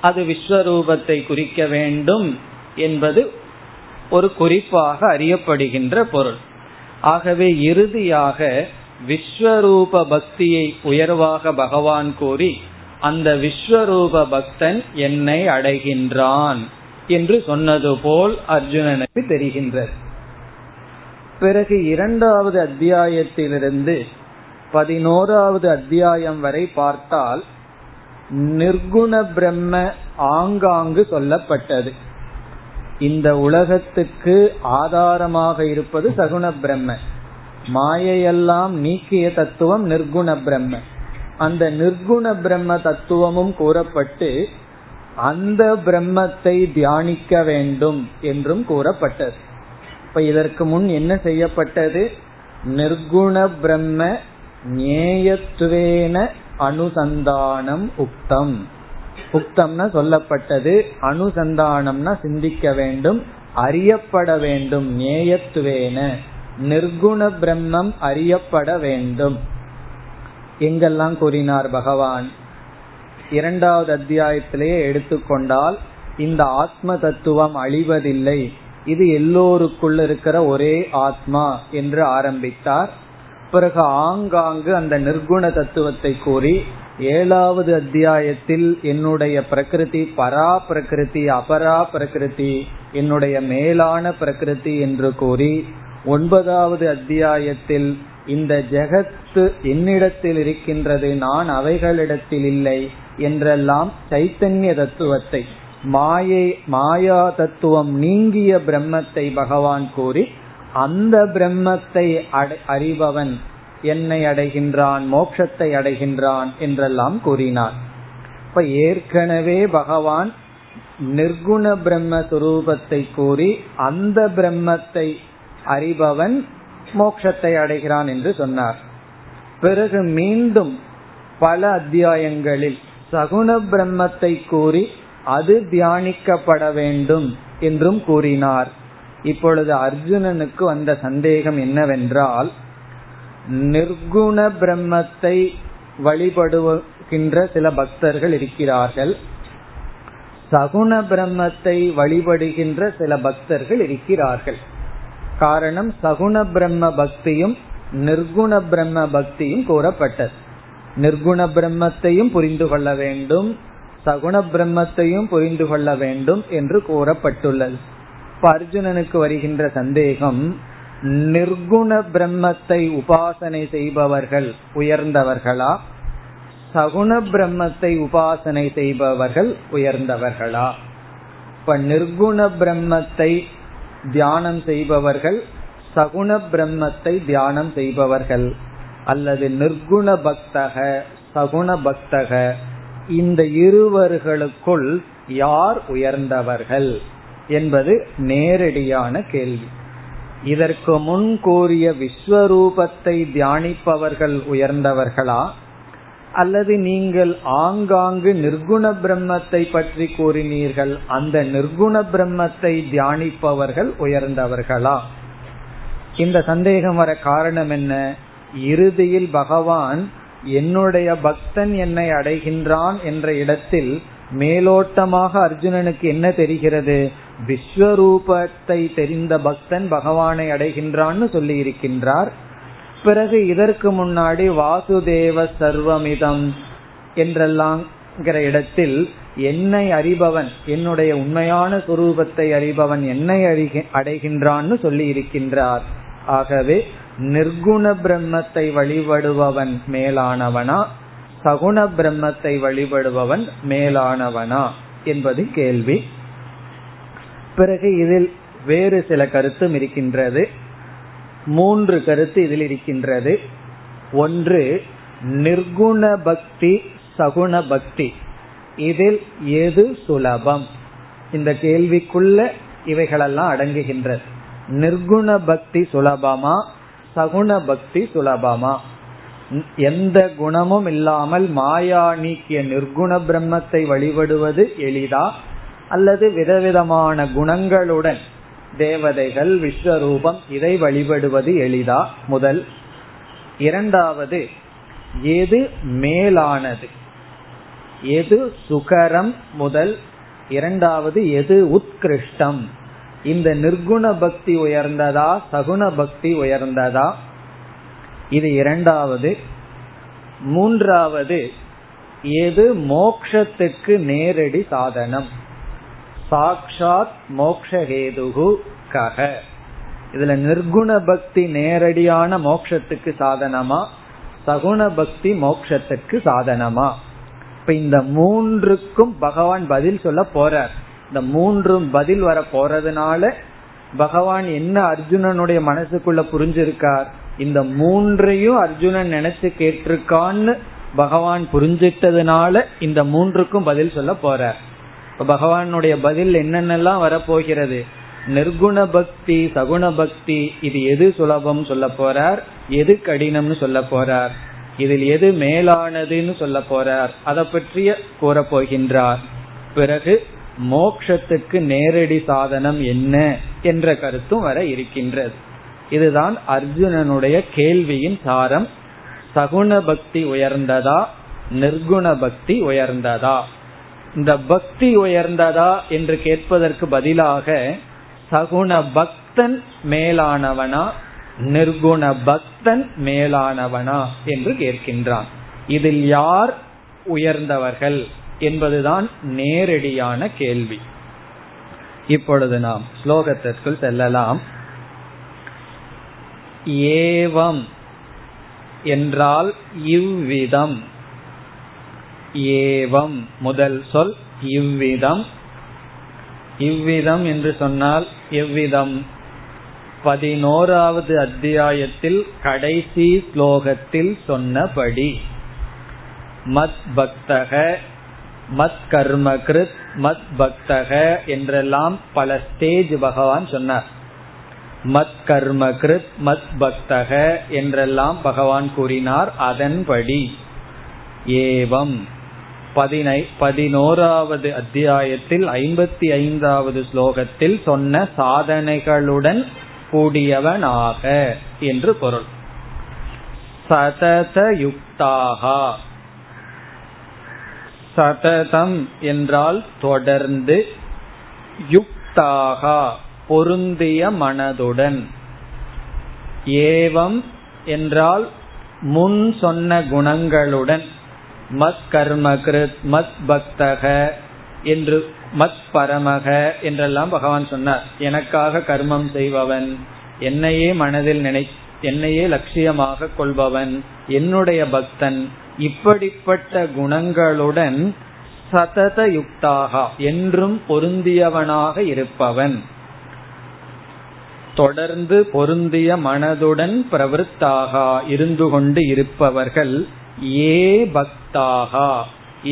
அது விஸ்வரூபத்தை குறிக்க வேண்டும் என்பது ஒரு குறிப்பாக அறியப்படுகின்ற பொருள். ஆகவே இறுதியாக விஸ்வரூப பக்தியை உயர்வாக பகவான் கூறி அந்த விஸ்வரூப பக்தன் என்னை அடைகின்றான் என்று சொன்னது போல் அர்ஜுனனுக்கு தெரிகின்றது. பிறகு இரண்டாவது அத்தியாயத்திலிருந்து பதினோராவது அத்தியாயம் வரை பார்த்தால் நிர்குண பிரம்ம ஆங்காங்கு சொல்லப்பட்டது. இந்த உலகத்துக்கு ஆதாரமாக இருப்பது சகுண பிரம்ம, மாயையெல்லாம் நீக்கிய தத்துவம் நிர்குண பிரம்ம. அந்த நிர்குண பிரம்ம தத்துவமும் கூறப்பட்டு அந்த பிரம்மத்தை தியானிக்க வேண்டும் என்றும் கூறப்பட்டது. இப்ப இதற்கு முன் என்ன செய்யப்பட்டது? நிர்குண பிரம்ம ஞேயத்வேன அனுசந்தானம் உக்தம். உக்தம்னா சொல்லப்பட்டது, அனுசந்தானம்னா சிந்திக்க வேண்டும், அறியப்பட வேண்டும். ஞேயத்வேன நிர்குண பிரம்மம் அறியப்பட வேண்டும். எங்கெல்லாம் கூறினார் பகவான்? இரண்டாவது அத்தியாயத்திலேயே எடுத்துக்கொண்டால் இந்த ஆத்ம தத்துவம் அழிவதில்லை, இது எல்லோருக்குள்ள இருக்கிற ஒரே ஆத்மா என்று ஆரம்பித்தார். பிறகு ஆங்காங்கு அந்த நிர்குண தத்துவத்தை கூறி ஏழாவது அத்தியாயத்தில் என்னுடைய பிரகிருதி பரா பிரகிருதி அபரா பிரகிருதி, என்னுடைய மேலான பிரகிருதி என்று கூறி ஒன்பதாவது அத்தியாயத்தில் இந்த ஜெகத்து என்னிடத்தில் இருக்கின்றது, நான் அவைகளிடத்தில் இல்லை என்றெல்லாம் சைத்தன்ய தத்துவத்தை, மாயை மாயா தத்துவம் நீங்கிய பிரம்மத்தை பகவான் கூறி அந்த பிரம்மத்தை அறிபவன் என்னை அடைகின்றான், மோட்சத்தை அடைகின்றான் என்றெல்லாம் கூறினார். இப்ப ஏற்கனவே பகவான் நிர்குண பிரம்ம சுரூபத்தை கூறி அந்த பிரம்மத்தை அறிபவன் மோட்சத்தை அடைகிறான் என்று சொன்னார். பிறகு மீண்டும் பல அத்தியாயங்களில் சகுண பிரம்மத்தை கூறி அது தியானிக்கப்பட வேண்டும் என்றும் கூறினார். இப்பொழுது அர்ஜுனனுக்கு வந்த சந்தேகம் என்னவென்றால், நிர்குண பிரம்மத்தை வழிபடுகின்ற சில பக்தர்கள் இருக்கிறார்கள், சகுண பிரம்மத்தை வழிபடுகின்ற சில பக்தர்கள் இருக்கிறார்கள். காரணம் சகுண பிரம்ம பக்தியும் நிர்குண பிரம்ம பக்தியும் கூறப்பட்டது. நிர்குண பிரம்மத்தையும் புரிந்து கொள்ள வேண்டும், சகுண பிரம்மத்தையும் புரிந்து கொள்ள வேண்டும் என்று கூறப்பட்டுள்ளது. அர்ஜுனனுக்கு வருகின்ற சந்தேகம், நிர்குண பிரம்மத்தை உபாசனை செய்பவர்கள் உயர்ந்தவர்களா, சகுண பிரம்மத்தை உபாசனை செய்பவர்கள் உயர்ந்தவர்களா? இப்ப நிர்குண பிரம்மத்தை தியானம் செய்பவர்கள் சகுண பிரம்மத்தை தியானம் செய்பவர்கள், அல்லது நிர்குண பக்தக சகுண பக்தக, இந்த இருவர்களுக்குள் யார் உயர்ந்தவர்கள் என்பது நேரடியான கேள்வி. இதற்கு முன் கூறிய விஸ்வரூபத்தை தியானிப்பவர்கள் உயர்ந்தவர்களா, அல்லது நீங்கள் ஆங்காங்கு நிர்குண பிரம்மத்தை பற்றி கூறினீர்கள், அந்த நிர்குண பிரம்மத்தை தியானிப்பவர்கள் உயர்ந்தவர்களா? இந்த சந்தேகம் வர காரணம் என்ன? இறுதியில் பகவான் என்னுடைய பக்தன் என்னை அடைகின்றான் என்ற இடத்தில் மேலோட்டமாக அர்ஜுனனுக்கு என்ன தெரிகிறது? விஸ்வரூபத்தை தெரிந்த பக்தன் பகவானை அடைகின்றான்னு சொல்லி இருக்கின்றார். பிறகு இதற்கு முன்னாடி வாசுதேவ சர்வமிதம் என்றெல்லாம் இடத்தில் என்னை அறிபவன், என்னுடைய உண்மையான சுரூபத்தை அறிபவன் என்னை அடைகின்றான்னு சொல்லி இருக்கின்றார். ஆகவே நிர்குண பிரம்மத்தை வழிபடுபவன் மேலானவனா, சகுண பிரம்மத்தை வழிபடுபவன் மேலானவனா என்பது கேள்வி. பிறகு இதில் வேறு சில கருத்தும் இருக்கின்றது. மூன்று கருத்து இதில் இருக்கின்றது. ஒன்று, நிர்குண பக்தி சகுண பக்தி இதில் எது சுலபம்? இந்த கேள்விக்குள்ள இவைகளெல்லாம் அடங்குகின்றது. நிர்குண பக்தி சுலபமா சகுண பக்தி சுலபமா? எந்த குணமும் இல்லாமல் மாயா நீக்கிய நிர்குண பிரம்மத்தை வழிபடுவது எளிதா அல்லது விதவிதமான குணங்களுடன் தேவதைகள் விஸ்வரூபம் இதை வழிபடுவது எளிதா? முதல். இரண்டாவது, எது மேலானது? எது சுகரம் முதல், இரண்டாவது எது உத்கிருஷ்டம்? இந்த நிர்குண பக்தி உயர்ந்ததா சகுண பக்தி உயர்ந்ததா? இது இரண்டாவது. மூன்றாவது, எது மோக்ஷத்துக்கு நேரடி சாதனம்? சாக்ஷாத் மோக்ஷஹேதுகு கஹ. இதுல நிர்குண பக்தி நேரடியான மோக்ஷத்துக்கு சாதனமா, சகுண பக்தி மோக்ஷத்துக்கு சாதனமா? இப்ப இந்த மூன்றுக்கும் பகவான் பதில் சொல்ல போறார். இந்த மூன்றும் பதில் வர போறதுனால பகவான் என்ன அர்ஜுனனுடைய மனசுக்குள்ள புரிஞ்சிருக்கார்? இந்த மூன்றையும் அர்ஜுனன் நினைச்சு கேட்டிருக்கான்னு பகவான் புரிஞ்சிட்டதுனால இந்த மூன்றுக்கும் பதில் சொல்ல போறார். இப்ப பகவானுடைய பதில் என்னென்னலாம் வரப்போகிறது? நிர்குண பக்தி சகுண பக்தி இது எது சுலபம் சொல்ல போறார், எது கடினம்னு சொல்ல போறார், இதில் எது மேலானதுன்னு சொல்ல போறார், அதை பற்றிய கூற போகின்றார். பிறகு மோட்சத்துக்கு நேரடி சாதனம் என்ன என்ற கருத்தும் வர இருக்கின்றது. இதுதான் அர்ஜுனனுடைய கேள்வியின் சாரம். சகுண பக்தி உயர்ந்ததா நிர்குண பக்தி உயர்ந்ததா? இந்த பக்தி உயர்ந்ததா என்று கேட்பதற்கு பதிலாக சகுண பக்தன் மேலானவனா நிர்குண பக்தன் மேலானவனா என்று கேட்கின்றான். இதில் யார் உயர்ந்தவர்கள் என்பதுதான் நேரடியான கேள்வி. இப்பொழுது நாம் ஸ்லோகத்திற்குள் செல்லலாம். ஏவம் என்றால் இவ்விதம். ஏவம் முதல் சொல். இவ்விதம் இவ்விதம் என்று சொன்னால் எவ்விதம்? பதினோராவது அத்தியாயத்தில் கடைசி ஸ்லோகத்தில் சொன்னபடி மத் பக்தக மத் கர்மகிருத் மத் பக்தக என்றெல்லாம் பல ஸ்டேஜ் பகவான் சொன்னார். மத் கர்மகிருத் மத் பக்தக என்றெல்லாம் பகவான் கூறினார். அதன்படி ஏவம் பதினை பதினோராவது அத்தியாயத்தில் ஐம்பத்தி ஐந்தாவது ஸ்லோகத்தில் சொன்ன சாதனைகளுடன் கூடியவனாக என்று பொருள். சதத யுக்தாஹா. சததம் என்றால் தொடர்ந்து, யுக்தாஹா பொருந்திய மனதுடன். ஏவம் என்றால் முன் சொன்ன குணங்களுடன். மத் கர்மகிருத் மத் பக்தக என்று மத் பரமக என்றெல்லாம் பகவான் சொன்னார். எனக்காக கர்மம் செய்பவன், என்னையே மனதில் நினை என்னையே லட்சியமாக கொள்பவன் என்னுடைய பக்தன். இப்படிப்பட்ட குணங்களுடன் சதத யுக்தாக என்றும் பொருந்தியவனாக இருப்பவன், தொடர்ந்து பொருந்திய மனதுடன் பிரவருத்தாக இருந்து கொண்டு இருப்பவர்கள் ஏ பக்தாகா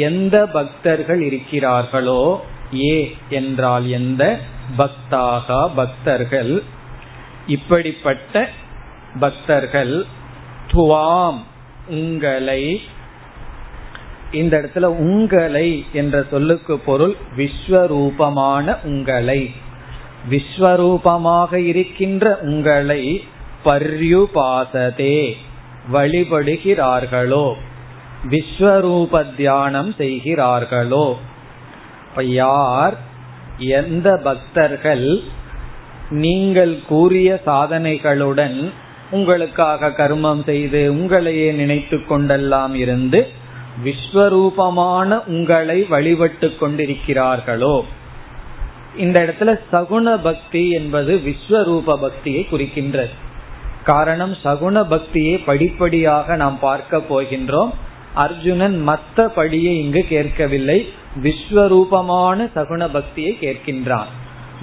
எந்த பக்தர்கள் இருக்கிறார்களோ, ஏ என்றால் எந்த, பக்தாகா பக்தர்கள், இப்படிப்பட்ட பக்தர்கள் துவாம் உங்களை. இந்த இடத்துல உங்களை என்ற சொல்லுக்கு பொருள் விஸ்வரூபமான உங்களை, விஸ்வரூபமாக இருக்கின்ற உங்களை பர்யுபாசதே வழிபடுகிறார்களோ, விஸ்வரூப தியானம் செய்கிறார்களோ. யார் எந்த பக்தர்கள் நீங்கள் கூறிய சாதனைகளுடன் உங்களுக்காக கர்மம் செய்து உங்களையே நினைத்து கொண்டெல்லாம் இருந்து விஸ்வரூபமான உங்களை வழிபட்டு கொண்டிருக்கிறார்களோ. இந்த இடத்துல சகுண பக்தி என்பது விஸ்வரூப பக்தியை குறிக்கின்றது. காரணம், சகுண பக்தியை படிப்படியாக நாம் பார்க்க போகின்றோம். அர்ஜுனன் மற்ற படியை இங்கு கேட்கவில்லை, விஸ்வரூபமான சகுண பக்தியை கேட்கின்றான்.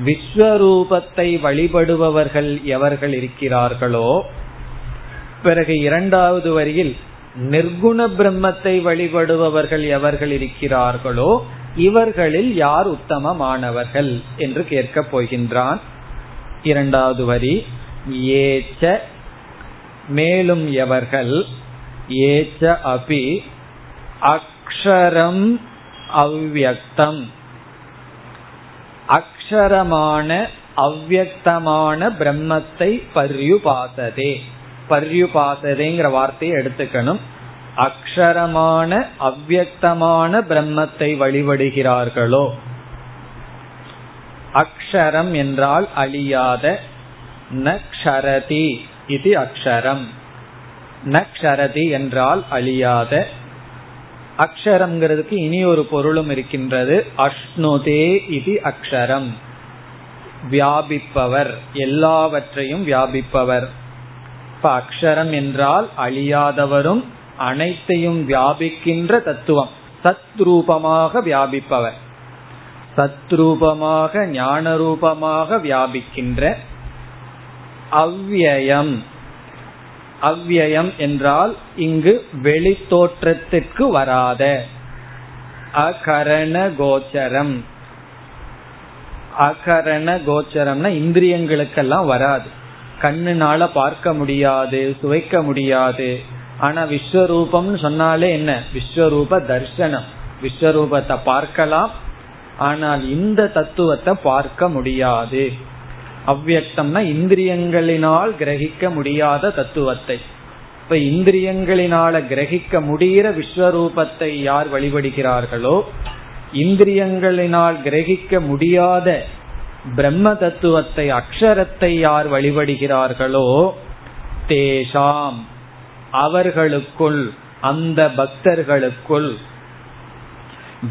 விஸ்வரூபத்தை வழிபடுபவர்கள் எவர்கள் இருக்கிறார்களோ. பிறகு இரண்டாவது வரியில் நிர்குண பிரம்மத்தை வழிபடுபவர்கள் எவர்கள் இருக்கிறார்களோ இவர்களில் யார் உத்தமமானவர்கள் என்று கேட்கப் போகின்றான். இரண்டாவது வரி ஏச்ச மேலும் எவர்கள், ஏச்ச அபி அக்ஷரம் அவ்யக்தம், அக்ஷரமான அவ்யக்தமான பிரம்மத்தை பர்யுபாசதே, பர்யுபாசதேங்கிற வார்த்தையை எடுத்துக்கணும். அக்ஷரமான அவ்யக்தமான பிரம்மத்தை வழிபடுகிறார்களோ, அக்ஷரம் என்றால் அழியாத, நக்ஷரதி இது அக்ஷரம், நக்ஷரதி என்றால் அழியாத. அக்ஷரம்ங்கிறதுக்கு இனி ஒரு பொருளும் இருக்கின்றது, அஷ்ணுதே இது அக்ஷரம், வியாபிப்பவர், எல்லாவற்றையும் வியாபிப்பவர். இப்ப அக்ஷரம் என்றால் அழியாதவரும் அனைத்தையும் வியாபிக்கின்ற தத்துவம், சத்ரூபமாக வியாபிப்பவர், சத்ரூபமாக ஞான ரூபமாக வியாபிக்கின்ற. அவ்யயம், அவ்யயம் என்றால் இங்கு வெளி தோற்றத்திற்கு வராத, அகரண கோச்சரம். அகரண கோச்சரம்னா இந்திரியங்களுக்கெல்லாம் வராது, கண்ணுனால பார்க்க முடியாது, சுவைக்க முடியாது. ஆனா விஸ்வரூபம்னு சொன்னாலே என்ன, விஸ்வரூப தர்சனம், விஸ்வரூபத்தை பார்க்கலாம். ஆனால் இந்த தத்துவத்தை பார்க்க முடியாது. அவ்யக்தம்னா இந்திரியங்களினால் கிரகிக்க முடியாத தத்துவத்தை. இப்ப இந்திரியங்களினால கிரகிக்க முடிகிற விஸ்வரூபத்தை யார் வழிபடுகிறார்களோ, இந்திரியங்களினால் கிரகிக்க முடியாத பிரம்ம தத்துவத்தை, அக்ஷரத்தை யார் வழிபடுகிறார்களோ, தேசாம் அவர்களுக்குள், அந்த பக்தர்களுக்குள்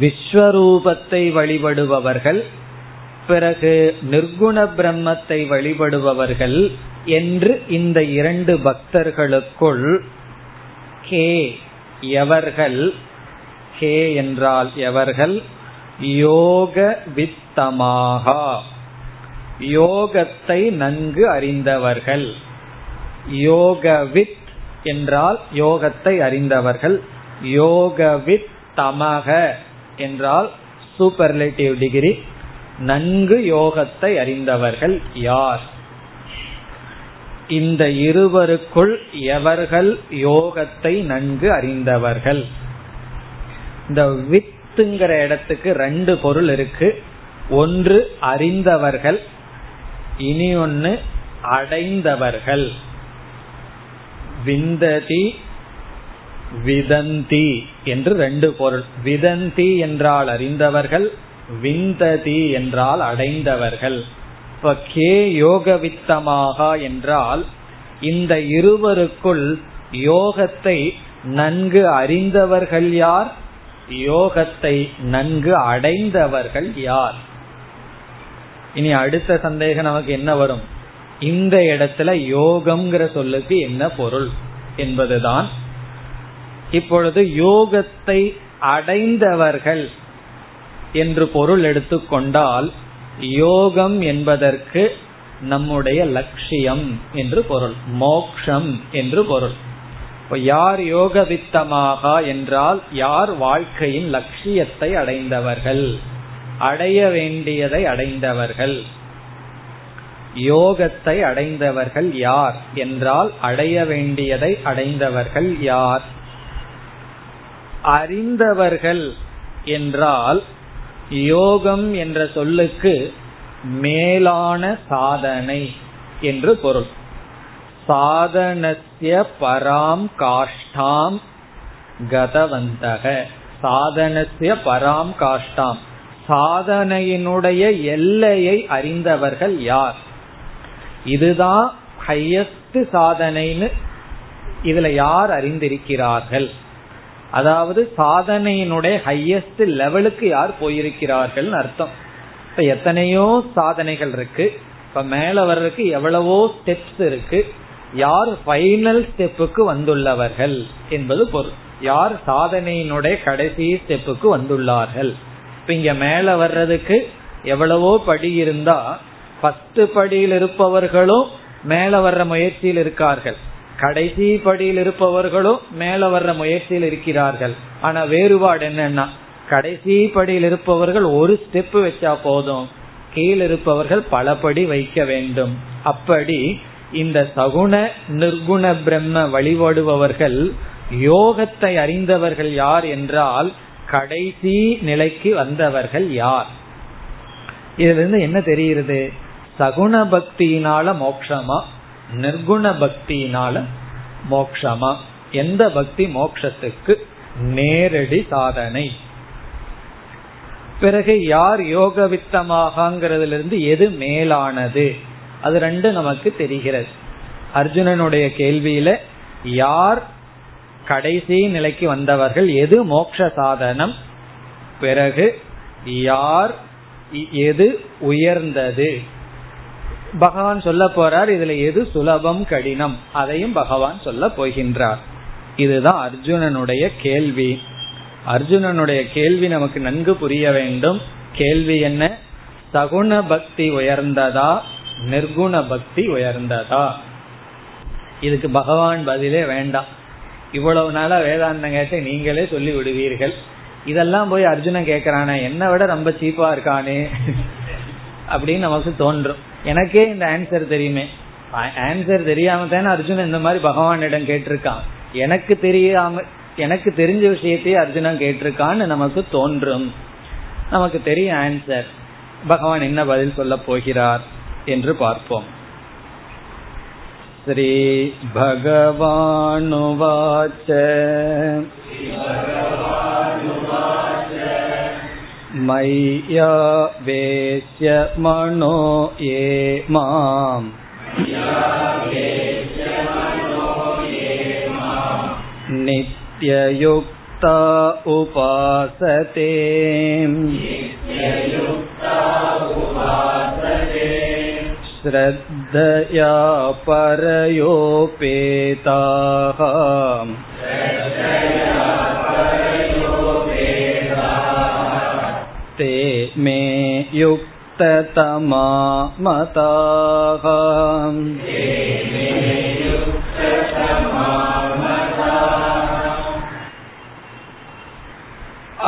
விஸ்வரூபத்தை வழிபடுபவர்கள், பிறகு நிர்குண பிரம்மத்தை வழிபடுபவர்கள் என்று இந்த இரண்டு பக்தர்களுக்குள் கே எவர்கள், கே என்றால் எவர்கள், யோக வித்தமாக யோகத்தை நன்கு அறிந்தவர்கள். யோகவித் என்றால் யோகத்தை அறிந்தவர்கள், யோகவித் தமக என்றால் சூப்பர்லேட்டிவ் டிகிரி, நன்கு யோகத்தை அறிந்தவர்கள் யார், இந்த இருவருக்குள் எவர்கள் யோகத்தை நன்கு அறிந்தவர்கள். இந்த வித்துங்கிற இடத்துக்கு ரெண்டு பொருள் இருக்கு, ஒன்று அறிந்தவர்கள், இனி ஒன்று அடைந்தவர்கள். விந்ததி விதந்தி என்று ரெண்டு பொருள், விதந்தி என்றால் அறிந்தவர்கள், விந்ததி என்றால் அடைந்தவர்கள். இப்ப கே யோகவித்தமாக என்றால் இந்த இருவருக்குள் யோகத்தை நன்கு அறிந்தவர்கள் யார், யோகத்தை நன்கு அடைந்தவர்கள் யார். இனி அடுத்த சந்தேகம் நமக்கு என்ன வரும், இந்த இடத்துல யோகம்ங்கிற சொல்லுக்கு என்ன பொருள் என்பதுதான். இப்பொழுது யோகத்தை அடைந்தவர்கள் என்று பொருள் எடுத்துக்கொண்டால் யோகம் என்பதற்கு நம்முடைய லட்சியம் என்று பொருள், மோக்ஷம் என்று பொருள். யார் யோகவித்தமாக என்றால் யார் வாழ்க்கையின் லட்சியத்தை அடைந்தவர்கள், அடைய வேண்டியதை அடைந்தவர்கள். யோகத்தை அடைந்தவர்கள் யார் என்றால் அடைய வேண்டியதை அடைந்தவர்கள் யார். அறிந்தவர்கள் என்றால் யோகம் என்ற சொல்லுக்கு மேலான சாதனை என்று பொருள். சாதனஸ்ய பராம் காஷ்டாம் கதவந்தக, சாதனஸ்ய பராம் காஷ்டாம், சாதனையினுடைய எல்லையை அறிந்தவர்கள் யார். இதுதான் ஹையஸ்ட் சாதனைன்னு இதுல யார் அறிந்திருக்கிறார்கள், அதாவது சாதனையினுடைய ஹையஸ்ட் லெவலுக்கு யார் போயிருக்கிறார்கள் அர்த்தம். இப்ப எத்தனையோ சாதனைகள் இருக்கு, இப்ப மேல வர்றதுக்கு எவ்வளவோ ஸ்டெப்ஸ் இருக்கு, யார் ஃபைனல் ஸ்டெப்புக்கு வந்துள்ளவர்கள் என்பது பொருள், யார் சாதனையினுடைய கடைசி ஸ்டெப்புக்கு வந்துள்ளார்கள். இப்ப இங்க மேல வர்றதுக்கு எவ்வளவோ படி இருந்தா, ஃபர்ஸ்ட் படியில் இருப்பவர்களும் மேல வர்ற முயற்சியில் இருக்கார்கள், கடைசி படியில் இருப்பவர்களும் மேல வர்ற முயற்சியில் இருக்கிறார்கள். ஆனா வேறுபாடு என்னன்னா, கடைசி படியில் இருப்பவர்கள் ஒரு ஸ்டெப் வச்சா போதும், கீழ் இருப்பவர்கள் பல படி வைக்க வேண்டும். அப்படி இந்த சகுண நிர்குண பிரம்ம வழிபடுபவர்கள் யோகத்தை அறிந்தவர்கள் யார் என்றால் கடைசி நிலைக்கு வந்தவர்கள் யார். இதுல இருந்து என்ன தெரிகிறது? சகுண பக்தியினால மோட்சமா நிர்குண பக்தியினால மோட்சமா? எந்த பக்தி மோட்சத்துக்கு நேரடி சாதனை? பிறகு யார் யோக வித்தமாகங்கிறதுல இருந்து எது மேலானது? அது ரெண்டு நமக்கு தெரிகிறது. அர்ஜுனனுடைய கேள்வியில யார் கடைசி நிலைக்கு வந்தவர்கள், எது மோட்ச சாதனம், பிறகு யார் எது உயர்ந்தது, பகவான் சொல்ல போறார். இதுல எது சுலபம் கடினம் அதையும் பகவான் சொல்ல போகின்றார். இதுதான் அர்ஜுனனுடைய கேள்வி. அர்ஜுனனுடைய கேள்வி நமக்கு நன்கு புரிய வேண்டும். கேள்வி என்ன? சகுண பக்தி உயர்ந்ததா நிர்குண பக்தி உயர்ந்ததா? இதுக்கு பகவான் பதிலே வேண்டாம். இவ்வளவு நாளா வேதாந்தம் கேட்டு நீங்களே சொல்லி விடுவீர்கள். இதெல்லாம் போய் அர்ஜுனன் கேட்கறானே, என்னை விட ரொம்ப சீப்பா இருக்கானே அப்படின்னு நமக்கு தோன்றும். எனக்கே இந்த ஆன்சர் தெரியுமே. ஆன்சர் தெரியாம தானே அர்ஜுனன் இந்த மாதிரி பகவானிடம் கேட்டிருக்கான். எனக்கு தெரியாம எனக்கு தெரிஞ்ச விஷயத்தையே அர்ஜுனன் கேட்டிருக்கான்னு நமக்கு தோன்றும். நமக்கு தெரியும் ஆன்சர். பகவான் என்ன பதில் சொல்ல போகிறார் என்று பார்ப்போம். ஸ்ரீ பகவானுவாச மய்யா வேஸ்ய மனோ ஏ மாம் நித்யயுக்தா உபாசதே. ஸ்ரத்தயா பரயோபேதாஹ தே மே யுக்ததமா மதாஹ.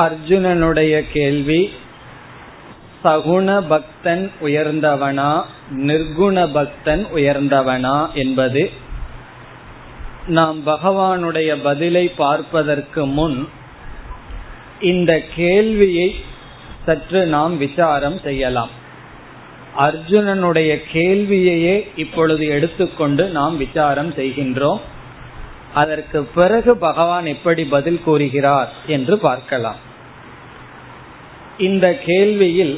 அர்ஜுனனுடைய கேள்வி, சகுண பக்தன் உயர்ந்தவனா நிர்குண பக்தன் உயர்ந்தவனா என்பது. நாம் பகவானுடைய பதிலை பார்ப்பதற்கு முன் இந்த கேள்வியை சற்று நாம் விசாரம் செய்யலாம். அர்ஜுனனுடைய கேள்வியையே இப்பொழுது எடுத்துக்கொண்டு நாம் விசாரம் செய்கின்றோம். அதற்கு பிறகு பகவான் எப்படி பதில் கூறுகிறார் என்று பார்க்கலாம். இந்த கேள்வியில்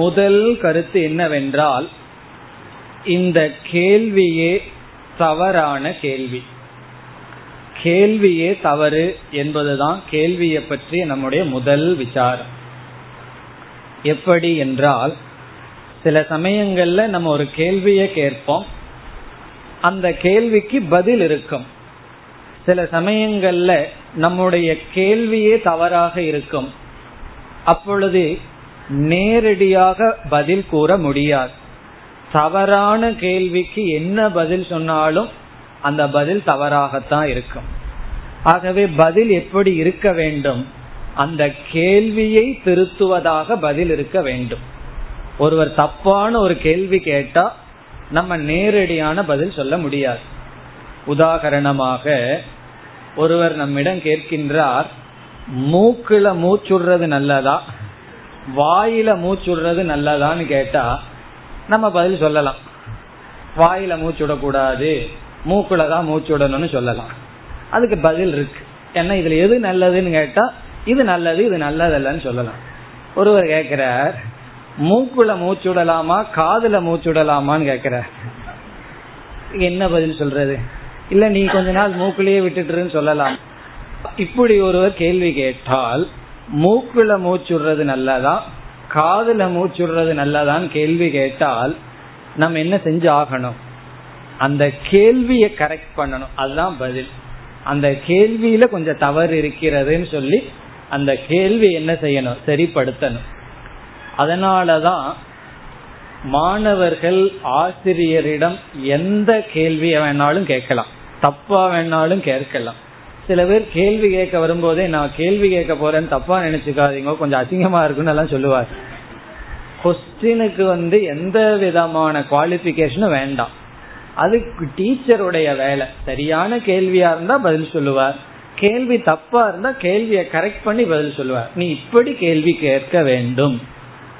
முதல் கருத்து என்னவென்றால், இந்த கேள்வியே தவறான கேள்வி. கேள்வியே தவறு என்பதுதான் கேள்வியை பற்றிய நம்முடைய முதல் விசாரம். எப்படி என்றால், சில சமயங்கள்ல நம்ம ஒரு கேள்வியை கேட்போம், அந்த கேள்விக்கு பதில் இருக்கும். சில சமயங்கள்ல நம்முடைய கேள்வியே தவறாக இருக்கும். அப்பொழுது நேரடியாக பதில் கூற முடியாது. தவறான கேள்விக்கு என்ன பதில் சொன்னாலும் அந்த பதில் தவறாகத்தான் இருக்கும். ஆகவே பதில் எப்படி இருக்க வேண்டும்? அந்த கேள்வியை திருத்துவதாக பதில் இருக்க வேண்டும். ஒருவர் தப்பான ஒரு கேள்வி கேட்டா நம்ம நேரடியான பதில் சொல்ல முடியாது. உதாரணமாக ஒருவர் நம்மிடம் கேட்கின்றார், மூக்குல மூச்சுடுறது நல்லதா வாயில மூச்சுடுறது நல்லதான்னு கேட்டா நம்ம பதில் சொல்லலாம், வாயில மூச்சுடக்கூடாது மூக்குலதான் மூச்சுடணும்னு சொல்லலாம். அதுக்கு பதில் இருக்கு. ஏன்னா இதுல எது நல்லதுன்னு கேட்டா இது நல்லது இது நல்லதல்லன்னு சொல்லலாம். ஒருவர் கேட்கிறார் மூக்குல மூச்சுடலாமா காதுல மூச்சுடலாமான்னு கேட்கிறார். என்ன பதில் சொல்றது? இல்ல நீ கொஞ்ச நாள் மூக்குலயே விட்டுட்டுன்னு சொல்லலாம். இப்படி ஒருவர் கேள்வி கேட்டால் மூக்குல மூச்சுடுறது நல்லதா காதுல மூச்சுடுறது நல்லதான்னு கேள்வி கேட்டால் நம்ம என்ன செஞ்சு ஆகணும்? அந்த கேள்வியை கரெக்ட் பண்ணணும். அதுதான் பதில். அந்த கேள்வியில கொஞ்சம் தவறு இருக்கிறதுன்னு சொல்லி அந்த கேள்வி என்ன செய்யணும்? சரிப்படுத்தணும். அதனாலதான் மாணவர்கள் ஆசிரியரிடம் எந்த கேள்வியை வேணாலும் கேட்கலாம், தப்பா வேணாலும் கேட்கலாம். சில பேர் கேள்வி கேட்க வரும்போதே நான் கேள்வி கேட்க போறேன்னு தப்பா நினைச்சுக்காதீங்க, கொஞ்சம் அதிகமா இருக்குன்னு எல்லாம் சொல்லுவார். கொஸ்டினுக்கு வந்து எந்த விதமான குவாலிபிகேஷனும் வேண்டாம். அதுக்கு டீச்சருடைய வேலை. சரியான கேள்வியா இருந்தா பதில் சொல்லுவார், கேள்வி தப்பா இருந்தா கேள்வியை கரெக்ட் பண்ணி பதில் சொல்லுவார். நீ இப்படி கேள்வி கேட்க வேண்டும்,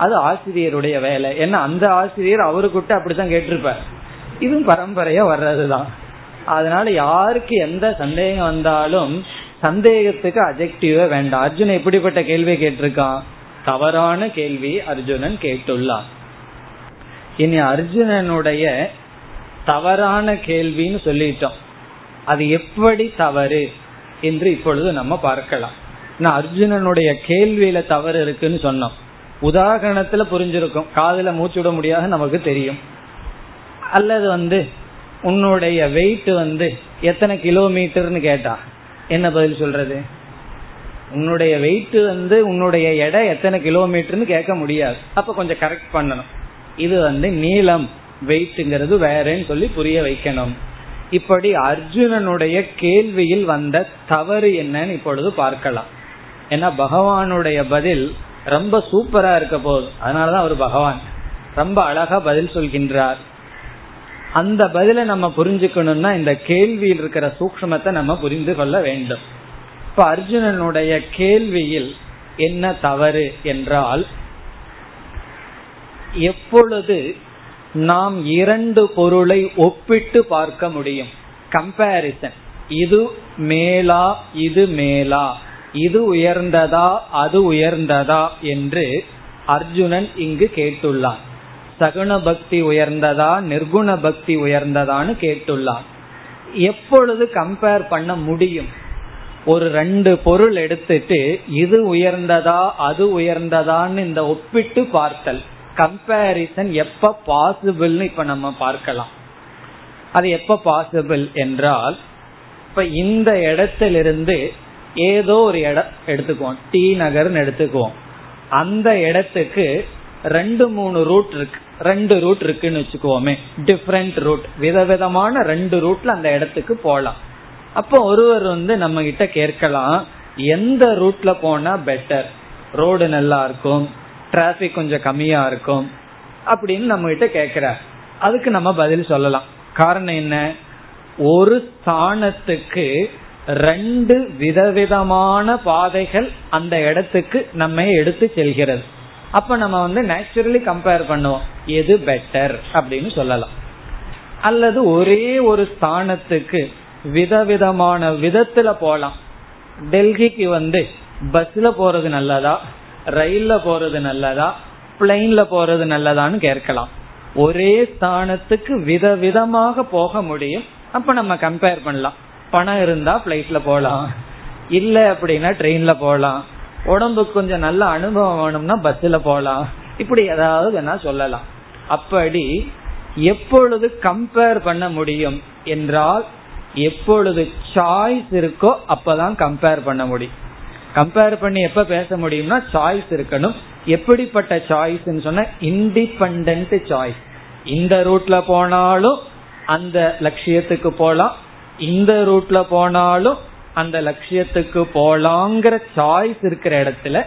அது ஆசிரியருடைய வேலை. ஏன்னா அந்த ஆசிரியர் அவருக்கிட்ட அப்படித்தான் கேட்டிருப்பார். இது பரம்பரையா வர்றதுதான். அதனால யாருக்கு எந்த சந்தேகம் வந்தாலும் சந்தேகத்துக்கு அஜெக்டிவ் வேண்டாம். அர்ஜுனன் எப்படிப்பட்ட கேள்வியை கேட்டிருக்கான்? தவறான கேள்வி அர்ஜுனன் கேட்டுள்ளான். இனி அர்ஜுனனுடைய தவறான கேள்வின்னு சொல்லிட்டோம், அது எப்படி தவறு என்று இப்பொழுது நம்ம பார்க்கலாம். நான் அர்ஜுனனுடைய கேள்வியில தவறு இருக்குன்னு சொன்னோம். உதாரணத்துல புரிஞ்சிருக்கும், காதுல மூச்சுட முடியாது நமக்கு தெரியும். அல்லது வந்து உன்னுடைய வெயிட் வந்து எத்தனை கிலோமீட்டர்னு கேட்டா என்ன பதில் சொல்றது? உன்னுடைய வெயிட் வந்து உன்னுடைய எடை எத்தனை கிலோமீட்டர்னு கேட்க முடியாது. அப்ப கொஞ்சம் கரெக்ட் பண்ணணும். இது வந்து நீளம் வெயிட்ங்கிறது வேறேன்னு சொல்லி புரிய வைக்கணும். இப்படி அர்ஜுனனுடைய கேள்வியில் வந்த தவறு என்னன்னு இப்பொழுது பார்க்கலாம். ஏன்னா பகவானுடைய பதில் ரொம்ப சூப்பரா இருக்க போகுது. அதனாலதான் அவர் பகவான் ரொம்ப அழகா பதில் சொல்கின்றார். அந்த பதில நம்ம புரிஞ்சுக்கணும்னா இந்த கேள்வியில் இருக்கிற சூக்ஷ்மத்தை நம்ம புரிந்து கொள்ள வேண்டும். இப்ப அர்ஜுனனுடைய கேள்வியில் என்ன தவறு என்றால், எப்பொழுது நாம் இரண்டு பொருளை ஒப்பிட்டு பார்க்க முடியும், கம்பேரிசன், இது மேலா இது மேலா, இது உயர்ந்ததா அது உயர்ந்ததா என்று அர்ஜுனன் இங்கு கேட்டுள்ளான். சகுண பக்தி உயர்ந்ததா நிர்குண பக்தி உயர்ந்ததான்னு கேட்டுள்ளான். எப்பொழுது கம்பேர் பண்ண முடியும்? ஒரு ரெண்டு பொருள் எடுத்துட்டு இது உயர்ந்ததா அது உயர்ந்ததான்னு இந்த ஒப்பிட்டு பார்த்தல், கம்பேரிசன் எப்ப பாசிபிள்னு இப்ப நம்ம பார்க்கலாம். அது எப்ப பாசிபிள் என்றால், இப்ப இந்த இடத்திலிருந்து ஏதோ ஒரு இடம் எடுத்துக்குவோம், டி நகர்னு எடுத்துக்குவோம். அந்த இடத்துக்கு ரெண்டு மூணு ரூட் இருக்கு, ரெண்டு ரூட் இருக்குன்னு வச்சுக்குவோமே, டிஃப்ரெண்ட் ரூட், விதவிதமான ரெண்டு ரூட்ல அந்த இடத்துக்கு போகலாம். அப்போ ஒருவர் வந்து நம்ம கிட்ட கேட்கலாம், எந்த ரூட்ல போனா பெட்டர், ரோடு நல்லா இருக்கும், டிராபிக் கொஞ்சம் கம்மியா இருக்கும் அப்படின்னு நம்ம கிட்ட கேட்கிறார். அதுக்கு நம்ம பதில் சொல்லலாம். காரணம் என்ன? ஒரு ஸ்தானத்துக்கு ரெண்டு விதவிதமான பாதைகள் அந்த இடத்துக்கு நம்ம எடுத்து செல்கிறது. அப்ப நம்ம வந்து நேச்சுரலி கம்பேர் பண்ணுவோம், எது பெட்டர் அப்படின்னு சொல்லலாம். அல்லது ஒரே ஒரு ஸ்தானத்துக்கு விதவிதமான விதத்துல போலாம். டெல்லிக்கு வந்து பஸ்ல போறது நல்லதா ரயில்ல போறது நல்லதா பிளைன்ல போறது நல்லதான்னு கேட்கலாம். ஒரே ஸ்தானத்துக்கு விதவிதமாக போக முடியும். அப்ப நம்ம கம்பேர் பண்ணலாம். பணம் இருந்தா பிளைட்ல போகலாம், இல்ல அப்படின்னா ட்ரெயின்ல போகலாம், உடம்புக்கு கொஞ்சம் நல்ல அனுபவம் வேணும்னா பஸ்ல போகலாம், இப்படி ஏதாவது என்ன சொல்லலாம். அப்படி எப்பொழுது கம்பேர் பண்ண முடியும் என்றால், எப்பொழுது சாய்ஸ் இருக்கோ அப்பதான் கம்பேர் பண்ண முடியும். கம்பேர் பண்ணி எப்ப பேச முடியும்னா சாய்ஸ் இருக்கணும். எப்படிப்பட்ட சாய்ஸ்ன்னு சொன்னா இண்டிபெண்டன்ட் சாய்ஸ். இந்த ரூட்ல போனாலும் அந்த லட்சியத்துக்கு போகலாம், இந்த ரூட்ல போனாலும் அந்த லட்சியத்துக்கு போலாங்கிற சாய்ஸ் இருக்கிற இடத்துல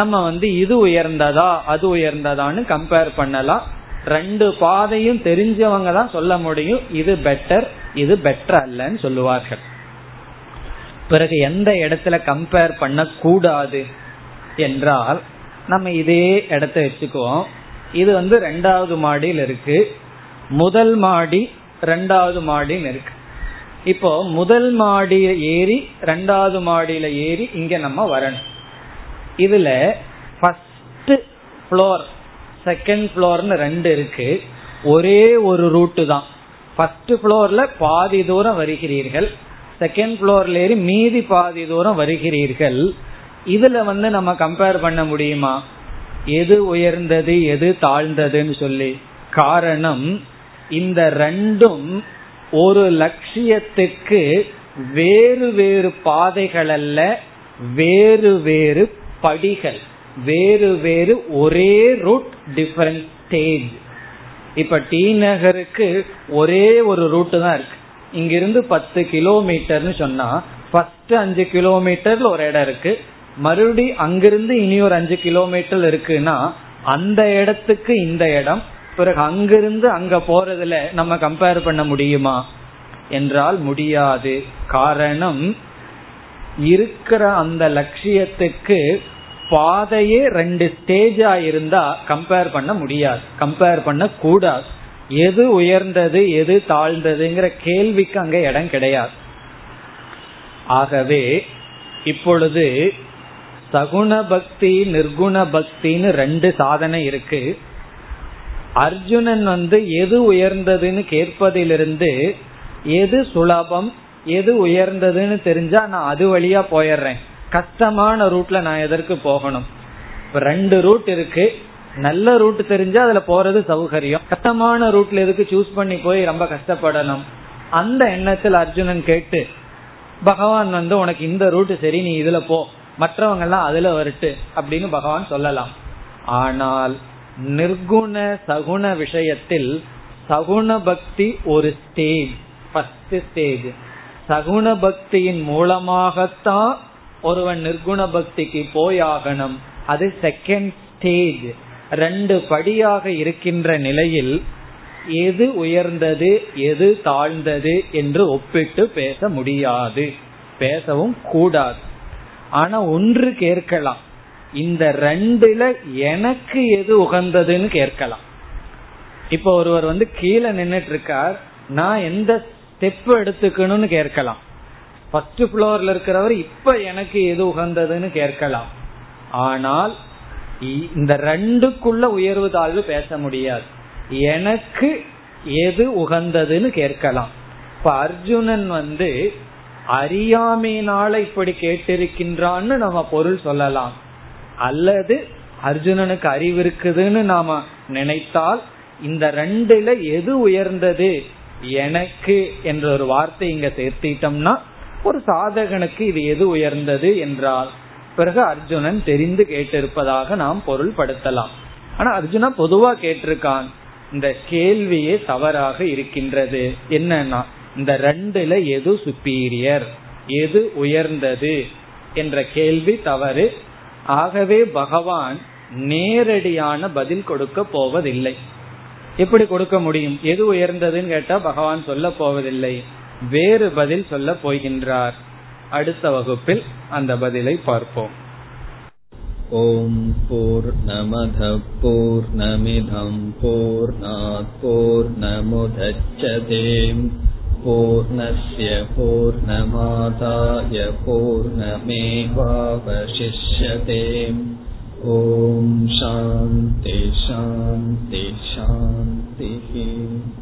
நம்ம வந்து இது உயர்ந்ததா அது உயர்ந்ததான்னு கம்பேர் பண்ணலாம். ரெண்டு பாதையும் தெரிஞ்சவங்க தான் சொல்ல முடியும், இது பெட்டர் இது பெட்டர் அல்லன்னு சொல்லுவார்கள். பிறகு எந்த இடத்துல கம்பேர் பண்ண கூடாது என்றால், நம்ம இதே இடத்த வச்சுக்குவோம். இது வந்து ரெண்டாவது மாடியில் இருக்கு, முதல் மாடி ரெண்டாவது மாடியில் இருக்கு. இப்போ முதல் மாடியில ஏறி ரெண்டாவது மாடியில ஏறி இங்க நம்ம வரணும். இதுல ஃபர்ஸ்ட் ஃப்ளோர் செகண்ட் ஃப்ளோர்னு ரெண்டு இருக்கு. ஒரே ஒரு ரூட்டு தான். ஃபர்ஸ்ட் ஃப்ளோர்ல பாதி தூரம் வருகிறீர்கள், செகண்ட் ஃப்ளோர்ல ஏறி மீதி பாதி தூரம் வருகிறீர்கள். இதுல வந்து நம்ம கம்பேர் பண்ண முடியுமா எது உயர்ந்தது எது தாழ்ந்ததுன்னு சொல்லி? காரணம், இந்த ரெண்டும் ஒரு லட்சியத்துக்கு வேறு வேறு பாதைகள் அல்ல, வேறு வேறு படிகள், வேறு வேறு ஒரே ரூட், டிஃபரண்ட் ஸ்டேஜ். இப்ப டி நகருக்கு ஒரே ஒரு ரூட்டு தான் இருக்கு. இங்கிருந்து பத்து கிலோமீட்டர்னு சொன்னா ஃபர்ஸ்ட் அஞ்சு கிலோமீட்டர்ல ஒரு இடம் இருக்கு, மறுபடி அங்கிருந்து இனி ஒரு அஞ்சு கிலோமீட்டர் இருக்குன்னா அந்த இடத்துக்கு இந்த இடம், பிறகு அங்கிருந்து அங்க போறதுல நம்ம கம்பேர் பண்ண முடியுமா என்றால் முடியாது. காரணம், இருக்கிற அந்த லட்சியத்துக்கு பாதையே ரெண்டு ஸ்டேஜா இருந்தா கம்பேர் பண்ண முடியாது, கம்பேர் பண்ண கூடாது. எது உயர்ந்தது எது தாழ்ந்ததுங்கிற கேள்விக்கு அங்க இடம் கிடையாது. ஆகவே இப்பொழுது சகுண பக்தி நிர்குண பக்தின்னு ரெண்டு சாதனை இருக்கு. அர்ஜுனன் வந்து எது உயர்ந்ததுன்னு கேட்பதிலிருந்து எது சுலபம் எது உயர்ந்ததுன்னு தெரிஞ்சா நான் அது வழியா போயிடுறேன், கஷ்டமான ரூட்ல நான் எதற்கு போகணும். இப்ப ரெண்டு ரூட் இருக்கு, நல்ல ரூட் தெரிஞ்சா அதுல போறது சௌகரியம், கஷ்டமான ரூட்ல எதுக்கு சூஸ் பண்ணி போய் ரொம்ப கஷ்டப்படணும். அந்த எண்ணத்தில் அர்ஜுனன் கேட்டு பகவான் வந்து உனக்கு இந்த ரூட் சரி நீ இதுல போ, மற்றவங்க எல்லாம் அதுல வரட்டு அப்படின்னு பகவான் சொல்லலாம். ஆனால் நிர்குண சகுண விஷயத்தில் சகுண பக்தி ஒரு ஸ்டேஜ், ஃபர்ஸ்ட் ஸ்டேஜ். சகுண பக்தியின் மூலமாகத்தான் ஒருவன் நிர்குண பக்திக்கு போயாகணும், அது செகண்ட் ஸ்டேஜ். ரெண்டு படியாக இருக்கின்ற நிலையில் எது உயர்ந்தது எது தாழ்ந்தது என்று ஒப்பிட்டு பேச முடியாது, பேசவும் கூடாது. ஆனா ஒன்று கேட்கலாம், இந்த ரெண்டுல எனக்கு எது உகந்ததுன்னு கேட்கலாம். இப்ப ஒருவர் வந்து கீழே நின்னுட்டு இருக்கார், நான் எந்த ஸ்டெப் எடுத்துக்கணும்னு கேட்கலாம். ஃபர்ஸ்ட் ஃப்ளோர்ல இருக்கிறவர் இப்ப எனக்கு எது உகந்ததுன்னு கேட்கலாம். ஆனால் இந்த ரெண்டுக்குள்ள உயர்வு தாழ்வு பேச முடியாது, எனக்கு எது உகந்ததுன்னு கேட்கலாம். இப்ப அர்ஜுனன் வந்து அறியாமையினால இப்படி கேட்டிருக்கின்றான்னு நம்ம பொருள் சொல்லலாம், அல்லது அர்ஜுனனுக்கு அறிவு இருக்குதுன்னு நாம நினைத்தால் இந்த ரெண்டுல எது உயர்ந்தது எனக்கு என்ற ஒரு வார்த்தை இங்க சேர்த்திட்டோம்னா ஒரு சாதகனுக்கு இது எது உயர்ந்தது என்றால் பிறகு அர்ஜுனன் தெரிந்து கேட்டிருப்பதாக நாம் பொருள் படுத்தலாம். ஆனா அர்ஜுனா பொதுவா கேட்டிருக்கான், இந்த கேள்வியே தவறாக இருக்கின்றது. என்னன்னா இந்த ரெண்டுல எது சுப்பீரியர் எது உயர்ந்தது என்ற கேள்வி தவறு. ஆகவே பகவான் நேரடியான பதில் கொடுக்க போவதில்லை. எப்படி கொடுக்க முடியும்? எது உயர்ந்ததுன்னு கேட்டா பகவான் சொல்ல போவதில்லை, வேறு பதில் சொல்ல போகின்றார். அடுத்த வகுப்பில் அந்த பதிலை பார்ப்போம். ஓம் பூர்ணமத பூர்ணமிதம் பூர்ணாத் பூர்ணமுதச்யதே பூர்ணஸ்ய பூர்ணமாதாய பூர்ணமேவாவசிஷ்யதே. ஓம் சாந்தி சாந்தி சாந்தி.